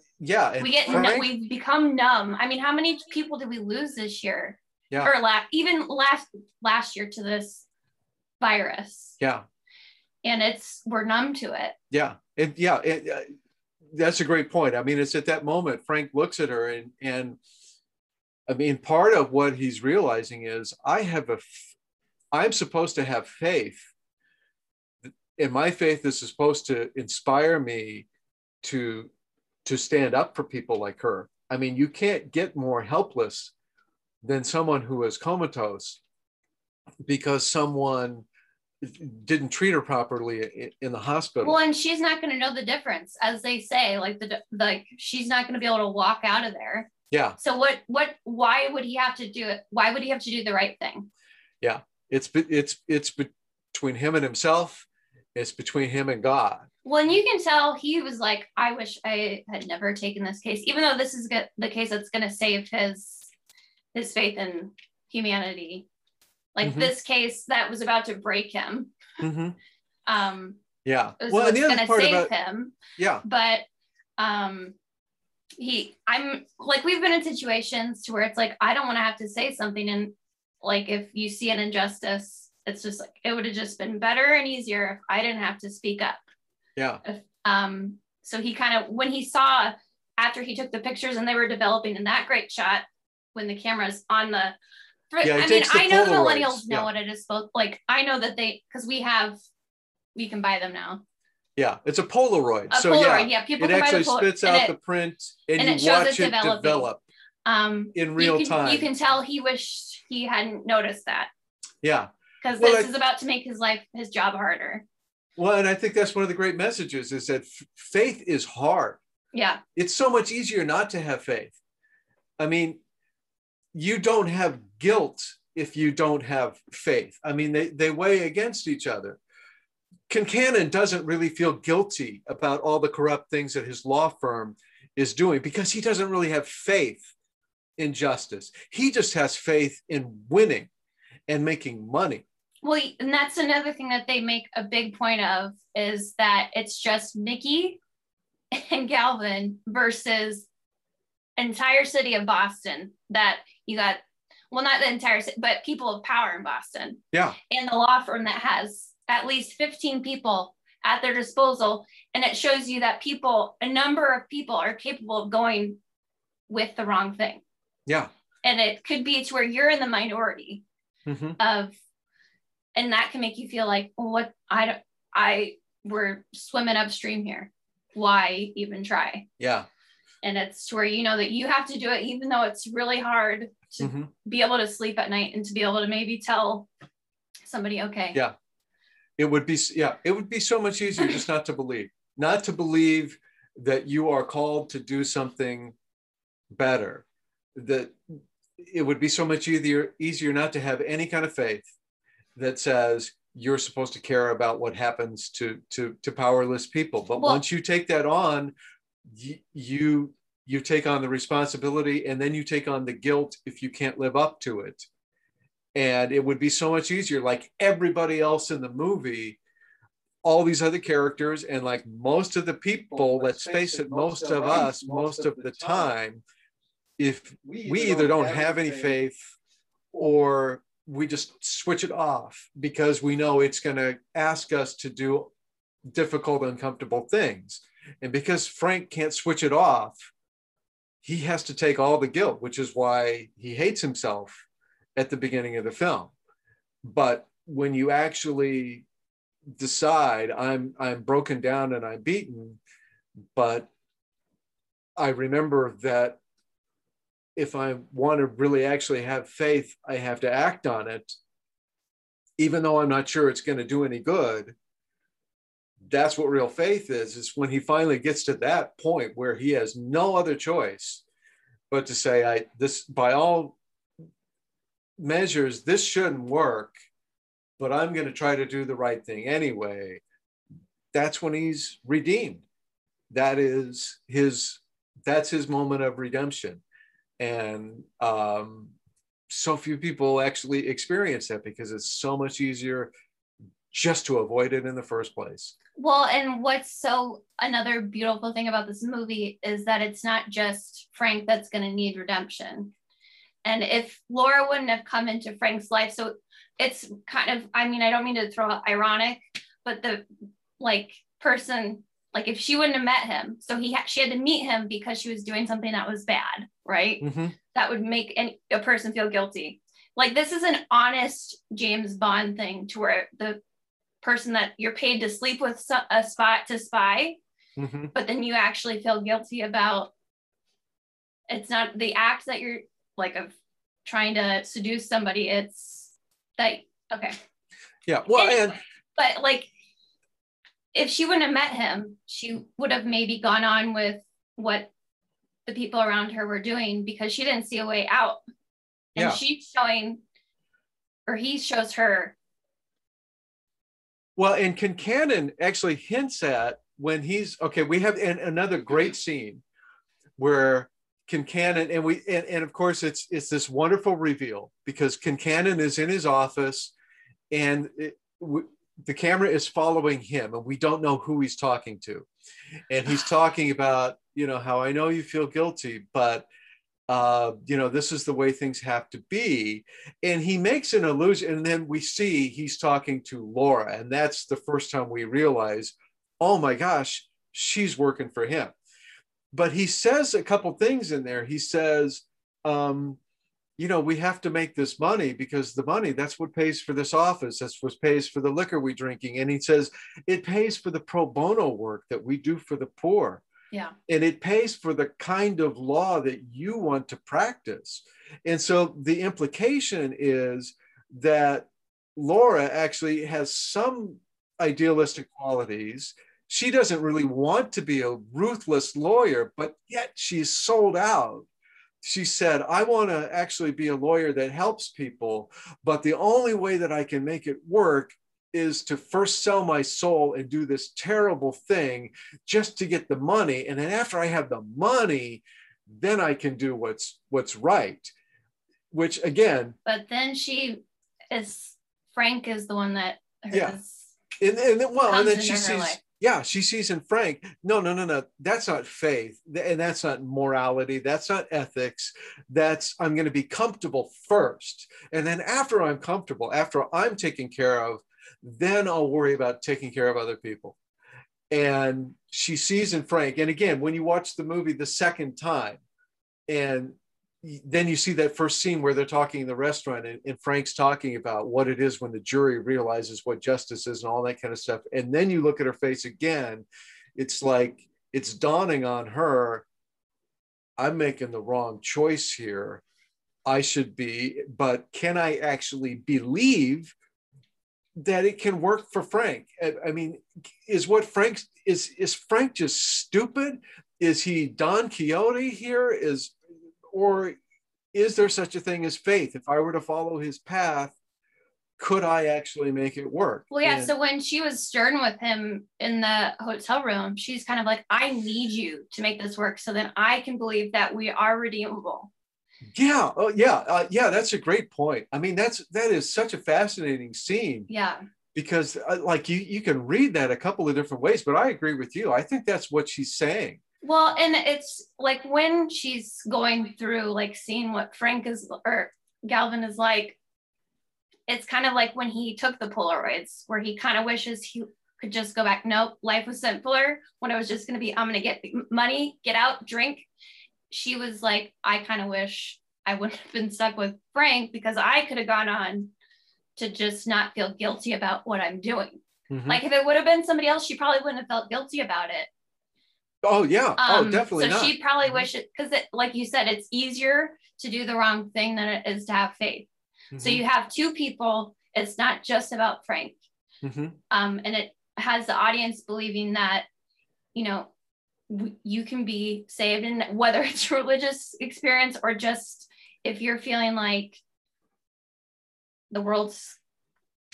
we get we've become numb. I mean, how many people did we lose this year? Yeah. Or last year to this virus. Yeah. And we're numb to it. Yeah. That's a great point. I mean, it's at that moment Frank looks at her and I mean, part of what he's realizing is I'm supposed to have faith. In my faith is supposed to inspire me to stand up for people like her. I mean, you can't get more helpless than someone who is comatose because someone didn't treat her properly in the hospital. Well, and she's not going to know the difference, as they say, she's not going to be able to walk out of there. Yeah. So why would he have to do it? Why would he have to do the right thing? Yeah. It's between him and himself. It's between him and God. Well, and you can tell he was like, I wish I had never taken this case, even though this is the case that's going to save his faith in humanity. Like mm-hmm. This case that was about to break him. Mm-hmm. Yeah. It was going to save him. Yeah. But we've been in situations to where it's like, I don't want to have to say something. And like, if you see an injustice, it's just like, it would have just been better and easier if I didn't have to speak up. Yeah. So he kind of, when he saw, after he took the pictures and they were developing in that great shot, when the camera's on the, I know millennials know what it is. Like, I know that because we can buy them now. Yeah. It's a Polaroid. People can buy the Polaroid. It actually spits out the print and you watch it develop in real time. You can tell he wished he hadn't noticed that. Yeah. Because this is about to make his job harder. Well, and I think that's one of the great messages is that faith is hard. Yeah. It's so much easier not to have faith. I mean, you don't have guilt if you don't have faith. I mean, they weigh against each other. Concannon doesn't really feel guilty about all the corrupt things that his law firm is doing because he doesn't really have faith in justice. He just has faith in winning and making money. Well, and that's another thing that they make a big point of is that it's just Mickey and Galvin versus entire city of Boston that you got, well, not the entire city, but people of power in Boston. Yeah. And the law firm that has at least 15 people at their disposal. And it shows you that a number of people are capable of going with the wrong thing. Yeah. And it could be to where you're in the minority mm-hmm. And that can make you feel like, well, we're swimming upstream here. Why even try? Yeah. And it's where you know that you have to do it, even though it's really hard to mm-hmm. be able to sleep at night and to be able to maybe tell somebody, okay. Yeah. It would be so much easier just not to believe that you are called to do something better, that it would be so much easier not to have any kind of faith that says you're supposed to care about what happens to powerless people. But once you take that on, you take on the responsibility and then you take on the guilt if you can't live up to it. And it would be so much easier, like everybody else in the movie, all these other characters, and like most of the people, let's face it, most of us, most of the time, if we either don't have any faith or we just switch it off because we know it's going to ask us to do difficult, uncomfortable things. And because Frank can't switch it off, he has to take all the guilt, which is why he hates himself at the beginning of the film. But when you actually decide I'm broken down and I'm beaten, but I remember that if I want to really actually have faith, I have to act on it, even though I'm not sure it's going to do any good. That's what real faith is when he finally gets to that point where he has no other choice but to say, by all measures, this shouldn't work, but I'm going to try to do the right thing anyway. That's when he's redeemed. That's his moment of redemption. And so few people actually experience that because it's so much easier just to avoid it in the first place. Well, and what's so another beautiful thing about this movie is that it's not just Frank that's going to need redemption. And if Laura wouldn't have come into Frank's life, so it's kind of, I mean, I don't mean to throw out ironic, but the person, if she wouldn't have met him, so she had to meet him because she was doing something that was bad, right? Mm-hmm. That would make a person feel guilty. This is an honest James Bond thing, to where the person that you're paid to sleep with, a spot to spy, mm-hmm. but then you actually feel guilty about, it's not the act that you're of trying to seduce somebody, it's that, okay. Yeah, well, anyway, but if she wouldn't have met him, she would have maybe gone on with what the people around her were doing, because she didn't see a way out. And she's showing, or he shows her. Well, and Concannon actually hints at when he's, okay, we have another great scene where Concannon, and of course it's this wonderful reveal, because Concannon is in his office and the camera is following him and we don't know who he's talking to. And he's talking about, how I know you feel guilty, but this is the way things have to be. And he makes an allusion, and then we see he's talking to Laura. And that's the first time we realize, oh my gosh, she's working for him. But he says a couple things in there. He says, we have to make this money, because the money, that's what pays for this office. That's what pays for the liquor we're drinking. And he says, it pays for the pro bono work that we do for the poor. Yeah. And it pays for the kind of law that you want to practice. And so the implication is that Laura actually has some idealistic qualities. She doesn't really want to be a ruthless lawyer, but yet she's sold out. She said, I want to actually be a lawyer that helps people, but the only way that I can make it work is to first sell my soul and do this terrible thing just to get the money. And then after I have the money, then I can do what's right, which again. But then Frank is the one that and then she sees, life. Yeah, she sees in Frank, no, that's not faith. And that's not morality. That's not ethics. That's, I'm going to be comfortable first. And then after I'm comfortable, after I'm taken care of, then I'll worry about taking care of other people. And she sees in Frank, and again, when you watch the movie the second time, and then you see that first scene where they're talking in the restaurant, and Frank's talking about what it is when the jury realizes what justice is and all that kind of stuff. And then you look at her face again, it's like, it's dawning on her, I'm making the wrong choice here. I should be, but can I actually believe that it can work for Frank? I mean, is Frank just stupid? Is he Don Quixote here? Or is there such a thing as faith? If I were to follow his path, could I actually make it work? Well, yeah. So when she was stern with him in the hotel room, she's kind of like, I need you to make this work so that I can believe that we are redeemable. Yeah. Oh, yeah. Yeah. That's a great point. I mean, that is such a fascinating scene. Yeah. Because you can read that a couple of different ways, but I agree with you. I think that's what she's saying. Well, and it's when she's going through seeing what Frank is, or Galvin is like, it's kind of like when he took the Polaroids, where he kind of wishes he could just go back. Nope. Life was simpler when it was just going to be, I'm going to get money, get out, drink. She was like, I kind of wish I wouldn't have been stuck with Frank, because I could have gone on to just not feel guilty about what I'm doing. Mm-hmm. If it would have been somebody else, she probably wouldn't have felt guilty about it. Oh, yeah. Definitely not. So she probably wished it, because you said, it's easier to do the wrong thing than it is to have faith. Mm-hmm. So you have two people. It's not just about Frank. Mm-hmm. And it has the audience believing that, you can be saved, and whether it's religious experience or just if you're feeling like the world's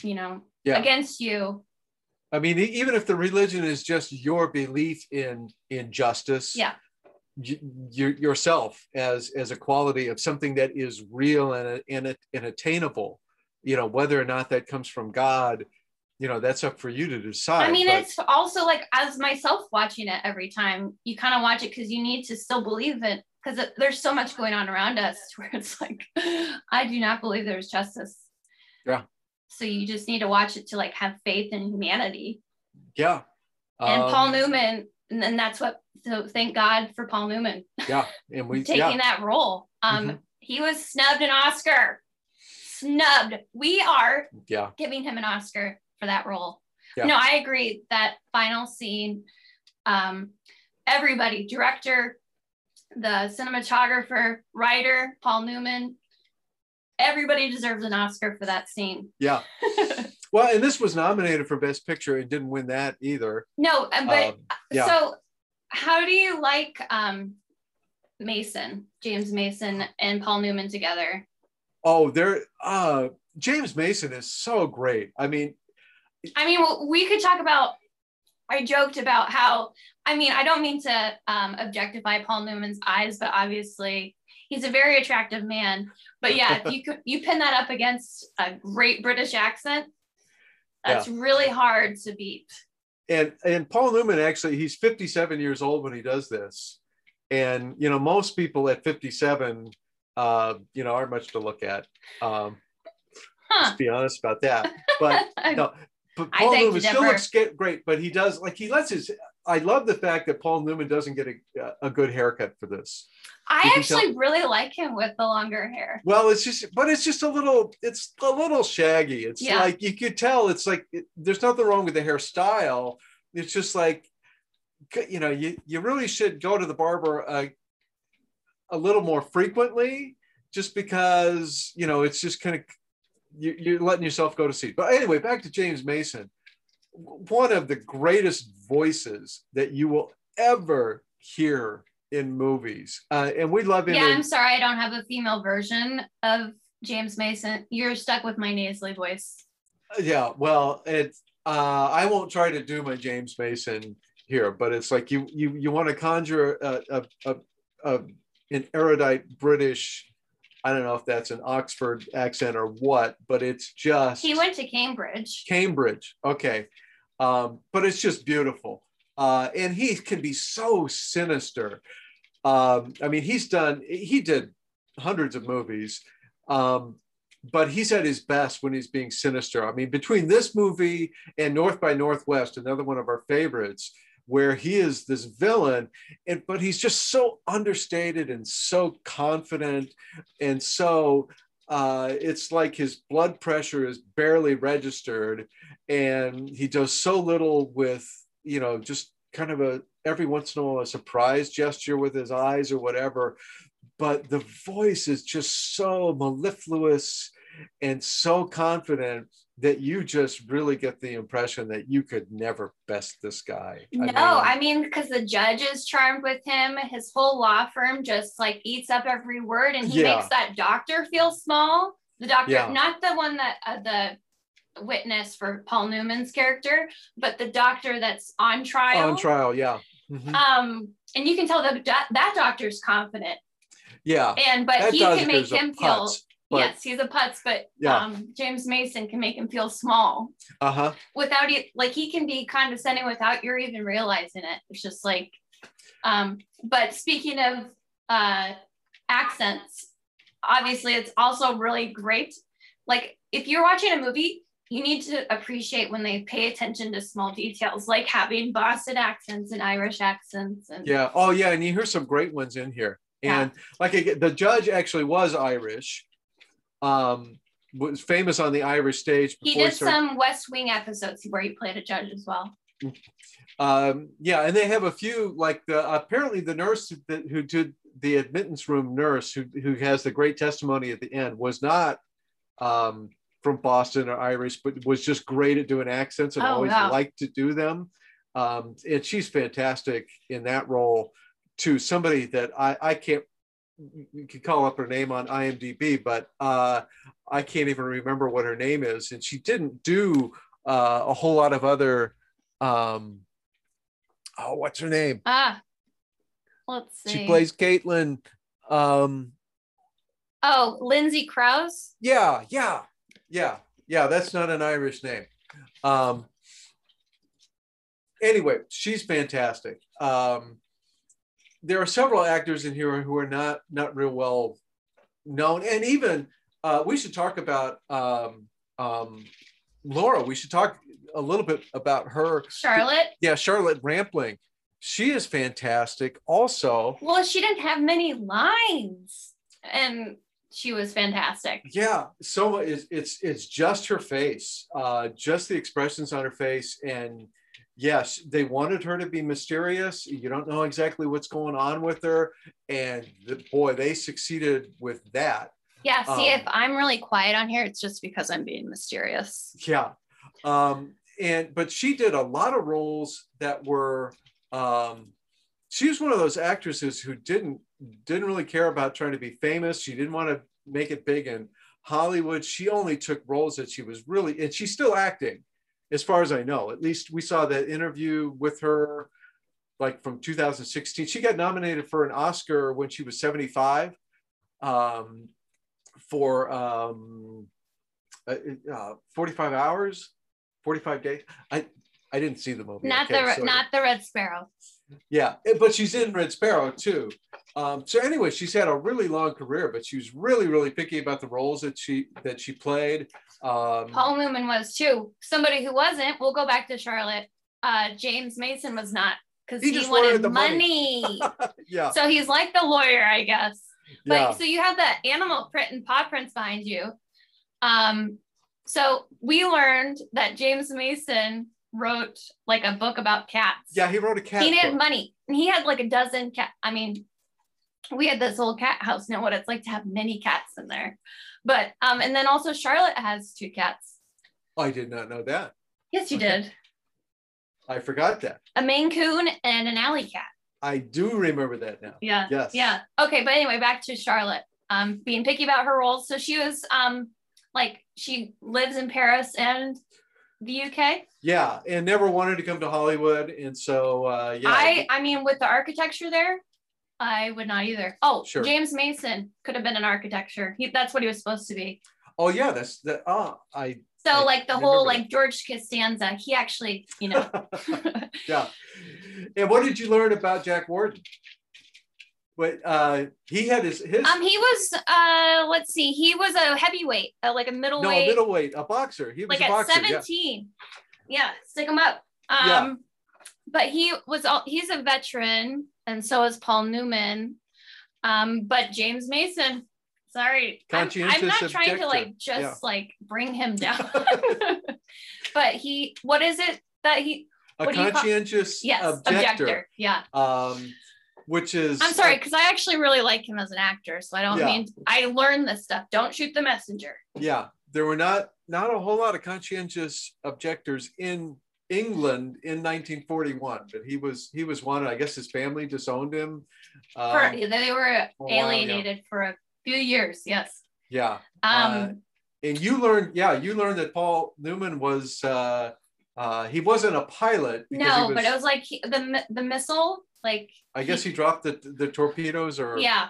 against you. I mean, even if the religion is just your belief in justice, yourself as a quality of something that is real and attainable, whether or not that comes from God, you know, that's up for you to decide. I mean, it's also like, as myself watching it every time, you kind of watch it because you need to still believe it, because there's so much going on around us where it's like, I do not believe there's justice. Yeah. So you just need to watch it to like have faith in humanity. Yeah. And Paul Newman, and then that's what, so thank God for Paul Newman. Yeah. And we taking that role. He was snubbed an Oscar. Snubbed. We are giving him an Oscar for that role. Yeah. No, I agree. That final scene, everybody, director, the cinematographer, writer, Paul Newman, everybody deserves an Oscar for that scene. Yeah. Well, and this was nominated for Best Picture and didn't win that either. No, but so how do you like Mason, James Mason and Paul Newman together? Oh, they're James Mason is so great. I mean, we could talk about, I joked about how, I mean, I don't mean to objectify Paul Newman's eyes, but obviously he's a very attractive man. But yeah, you pin that up against a great British accent, that's really hard to beat. And Paul Newman, actually, he's 57 years old when he does this. And, you know, most people at 57, you know, aren't much to look at. Let's be honest about that. But no, but Paul Newman still looks great, but he does, like, he lets his, I love the fact that Paul Newman doesn't get a good haircut for this. I actually really like him with the longer hair. Well, it's just a little shaggy. It's like, you could tell, it's like, there's nothing wrong with the hairstyle. It's just like, you know, you really should go to the barber a little more frequently, just because, you know, it's just kind of, you're letting yourself go to seed. But anyway, back to James Mason, one of the greatest voices that you will ever hear in movies. And we love him. Yeah, I'm sorry, I don't have a female version of James Mason. You're stuck with my nasally voice. Yeah, well, it's, I won't try to do my James Mason here, but it's like you want to conjure an erudite British, I don't know if that's an Oxford accent or what, but it's just... He went to Cambridge. Cambridge, okay. But it's just beautiful. And he can be so sinister. I mean, he did hundreds of movies, but he's at his best when he's being sinister. I mean, between this movie and North by Northwest, another one of our favorites, where he is this villain, but he's just so understated and so confident. And so it's like his blood pressure is barely registered. And he does so little with, you know, just kind of every once in a while, a surprise gesture with his eyes or whatever. But the voice is just so mellifluous and so confident that you just really get the impression that you could never best this guy. I mean, because the judge is charmed with him. His whole law firm just like eats up every word, and he makes that doctor feel small. The doctor, not the one that the witness for Paul Newman's character, but the doctor that's on trial. On trial, yeah. Mm-hmm. And you can tell that doctor's confident. Yeah. But he can make him feel... But, yes, he's a putz, but James Mason can make him feel small. Uh-huh. Without he can be condescending without you even realizing it. It's just like, but speaking of accents, obviously it's also really great. Like, if you're watching a movie, you need to appreciate when they pay attention to small details, like having Boston accents and Irish accents. And yeah. Oh yeah, and you hear some great ones in here. And the judge actually was Irish. Was famous on the Irish stage. He did some West Wing episodes where he played a judge as well. And they have a few, like apparently the nurse who did the admittance room nurse, who has the great testimony at the end, was not from Boston or Irish, but was just great at doing accents and liked to do them. And she's fantastic in that role too. Somebody that I can't, you can call up her name on IMDb, but I can't even remember what her name is. And she didn't do a whole lot of other, what's her name? Let's see. She plays Caitlin. Lindsay Krause? Yeah, that's not an Irish name. Anyway, she's fantastic. There are several actors in here who are not real well known. And even we should talk about Laura. We should talk a little bit about her. Charlotte? Yeah, Charlotte Rampling. She is fantastic also. Well, she didn't have many lines and she was fantastic. Yeah, so it's just her face, just the expressions on her face. And yes, they wanted her to be mysterious. You don't know exactly what's going on with her. And boy, they succeeded with that. Yeah, see, if I'm really quiet on here, it's just because I'm being mysterious. Yeah. But she did a lot of roles that were, she was one of those actresses who didn't really care about trying to be famous. She didn't want to make it big in Hollywood. She only took roles that she was really, and she's still acting, as far as I know. At least we saw that interview with her, like from 2016. She got nominated for an Oscar when she was 75. For 45 hours, 45 days. I didn't see the movie. Not the Red Sparrow. Yeah, but she's in Red Sparrow too. So anyway, she's had a really long career, but she was really, really picky about the roles that she played. Paul Newman was too. Somebody who wasn't, we'll go back to Charlotte. James Mason was not, because he wanted money. Yeah. So he's like the lawyer, I guess. But yeah. So you have that animal print and paw prints behind you. So we learned that James Mason wrote like a book about cats. Yeah, he wrote a cat. He needed money, and he had like a dozen cats. I mean, we had this old cat house. Know what it's like to have many cats in there. But and then also Charlotte has two cats. I did not know that. Yes, you did. I forgot that. A Maine Coon and an alley cat. I do remember that now. Yeah. Yes. Yeah. Okay. But anyway, back to Charlotte being picky about her roles. So she was she lives in Paris and the UK. Yeah. And never wanted to come to Hollywood. And so, yeah. I mean, with the architecture there, I would not either. Oh, sure. James Mason could have been an architecture. That's what he was supposed to be. Oh yeah. George Costanza, he actually, yeah. And what did you learn about Jack Warden? But he had his. He was he was a heavyweight, middleweight, a boxer. He was like a boxer, at 17. Yeah, stick him up. Yeah. But he's a veteran, and so is Paul Newman. But James Mason. Sorry, I'm not trying to bring him down, but a conscientious objector. Yeah. Which is, I'm sorry, because I actually really like him as an actor. So I don't mean, I learned this stuff. Don't shoot the messenger. Yeah. There were not a whole lot of conscientious objectors in England in 1941, but he was one. I guess his family disowned him. They were alienated for a few years, yes. Yeah. And you learned that Paul Newman was he wasn't a pilot. No, but it was like the missile, like. I guess he dropped the torpedoes, or yeah.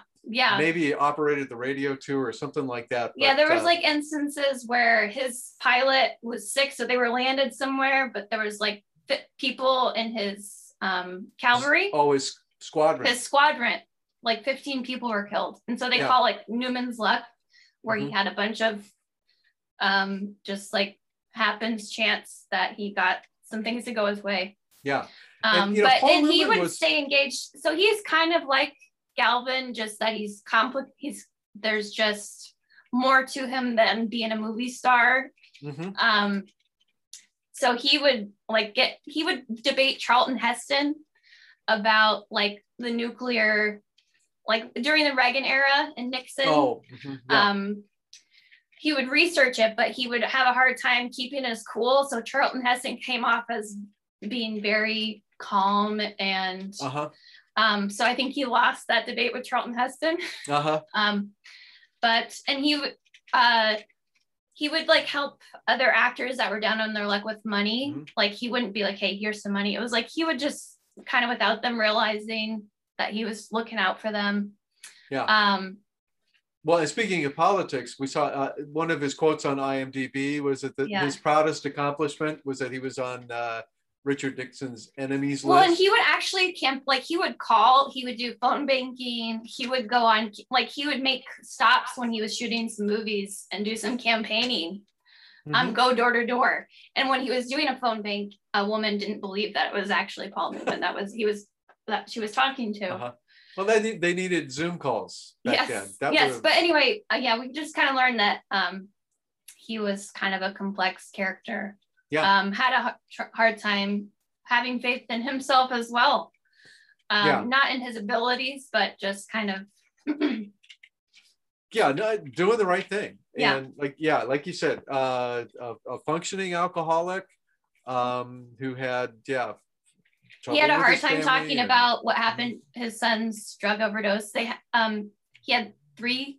Maybe operated the radio too, or something like that. But, yeah, there was like instances where his pilot was sick, so they were landed somewhere, but there was like people in his cavalry. Oh, his squadron. His squadron. Like 15 people were killed. And so they call like Newman's Luck, where he had a bunch of just like happens chance that he got some things to go his way. Yeah. And he would stay engaged. So he's kind of like Galvin, just that he's complicated. There's just more to him than being a movie star. Mm-hmm. So he would debate Charlton Heston about like the nuclear, like during the Reagan era and Nixon. He would research it, but he would have a hard time keeping his cool. So Charlton Heston came off as being very calm, and so I think he lost that debate with Charlton Heston. He would like help other actors that were down on their luck with money. Mm-hmm. Like he wouldn't be like, hey, here's some money. It was like he would just kind of, without them realizing that he was looking out for them. Yeah. Well, and speaking of politics, we saw one of his quotes on IMDb was that his proudest accomplishment was that he was on Richard Nixon's enemies list. Well, and he would actually he would call, he would do phone banking, he would go on, he would make stops when he was shooting some movies and do some campaigning, go door to door. And when he was doing a phone bank, a woman didn't believe that it was actually Paul Newman that she was talking to. Uh-huh. Well, they needed Zoom calls back then. But anyway, we just kind of learned that he was kind of a complex character. Yeah. Had a hard time having faith in himself as well. Not in his abilities, but just kind of. Doing the right thing. Yeah. And like you said, a functioning alcoholic who had, he had a hard time talking about what happened, his son's drug overdose. He had 3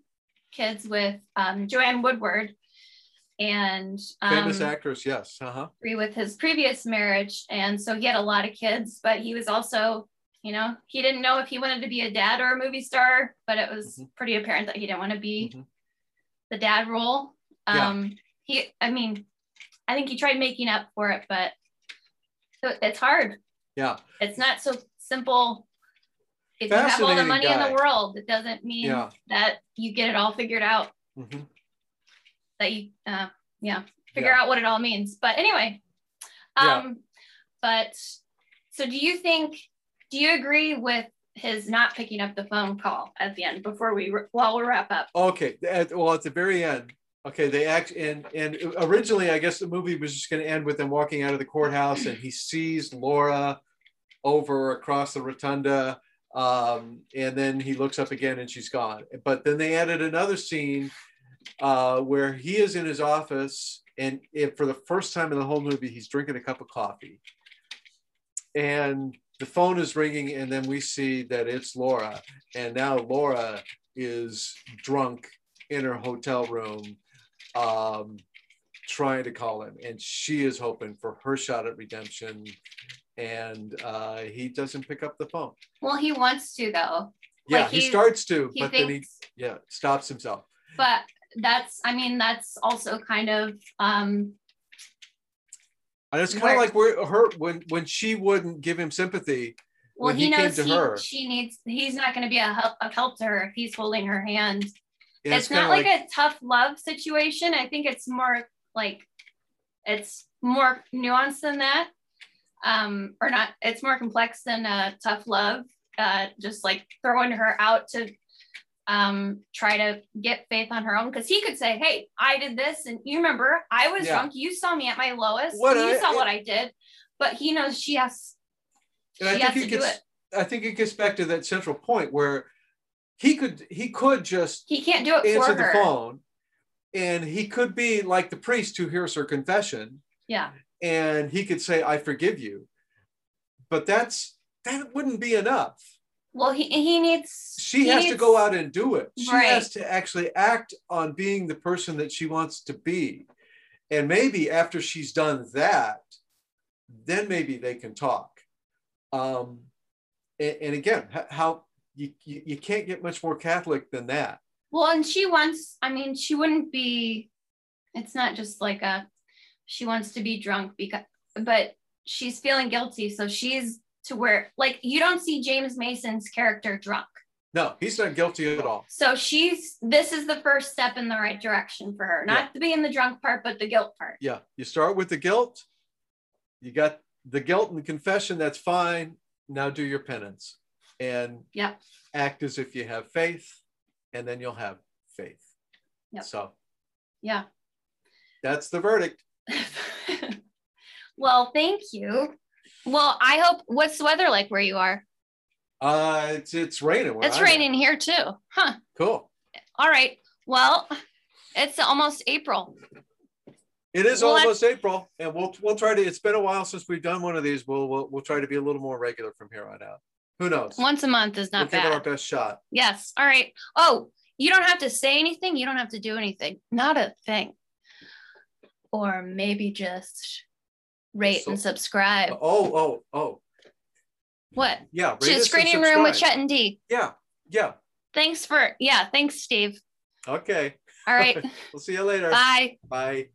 kids with Joanne Woodward. And famous actress, yes. With his previous marriage, and so he had a lot of kids, but he was also, he didn't know if he wanted to be a dad or a movie star, but it was pretty apparent that he didn't want to be the dad role. I think he tried making up for it, but it's hard. It's not so simple. If you have all the money in the world, it doesn't mean that you get it all figured out. That you out what it all means. But anyway, but so do you agree with his not picking up the phone call at the end before we'll wrap up? Okay, well, at the very end, okay, they and originally I guess the movie was just going to end with them walking out of the courthouse and he sees Laura over across the rotunda, and then he looks up again and she's gone. But then they added another scene where he is in his office, and for the first time in the whole movie, he's drinking a cup of coffee, and the phone is ringing, and then we see that it's Laura, and now Laura is drunk in her hotel room, trying to call him, and she is hoping for her shot at redemption, and he doesn't pick up the phone. Well, he wants to, though. He starts to, but then he stops himself. But that's also kind of and it's kind of like when she wouldn't give him sympathy. Well, when he knows came to her, he's not going to be a help to her if he's holding her hand. Yeah, it's not like a tough love situation. I think it's more it's more nuanced than that, or not. It's more complex than a tough love. Just throwing her out to try to get faith on her own, because he could say, hey, I did this, and you remember I was drunk, you saw me at my lowest, what I did. But he knows she has, I think it gets back to that central point where he can't do it, answer the phone, and he could be like the priest who hears her confession, and he could say, I forgive you, but that wouldn't be enough. Well, he needs... She has to go out and do it. She has to actually act on being the person that she wants to be. And maybe after she's done that, then maybe they can talk. And again, how you can't get much more Catholic than that. Well, and she wants... she wouldn't be... It's not just she wants to be drunk, but she's feeling guilty, so she's... to where you don't see James Mason's character drunk. No, he's not guilty at all. So this is the first step in the right direction for her, not to be in the drunk part, but the guilt part. Yeah, you start with the guilt. You got the guilt and the confession. That's fine. Now do your penance and act as if you have faith, and then you'll have faith. Yep. So that's the verdict. Well, thank you. Well, I hope. What's the weather like where you are? It's raining. It's raining here too. Huh. Cool. All right. Well, it's almost April. It is almost April, and we'll try to. It's been a while since we've done one of these. We'll try to be a little more regular from here on out. Who knows? Once a month is not bad. Give it our best shot. Yes. All right. Oh, you don't have to say anything. You don't have to do anything. Not a thing. Or maybe just. Rate and subscribe. Oh. What? Yeah. Rate to Screening Room with Chet and D. Yeah. Thanks, Steve. Okay. All right. We'll see you later. Bye. Bye.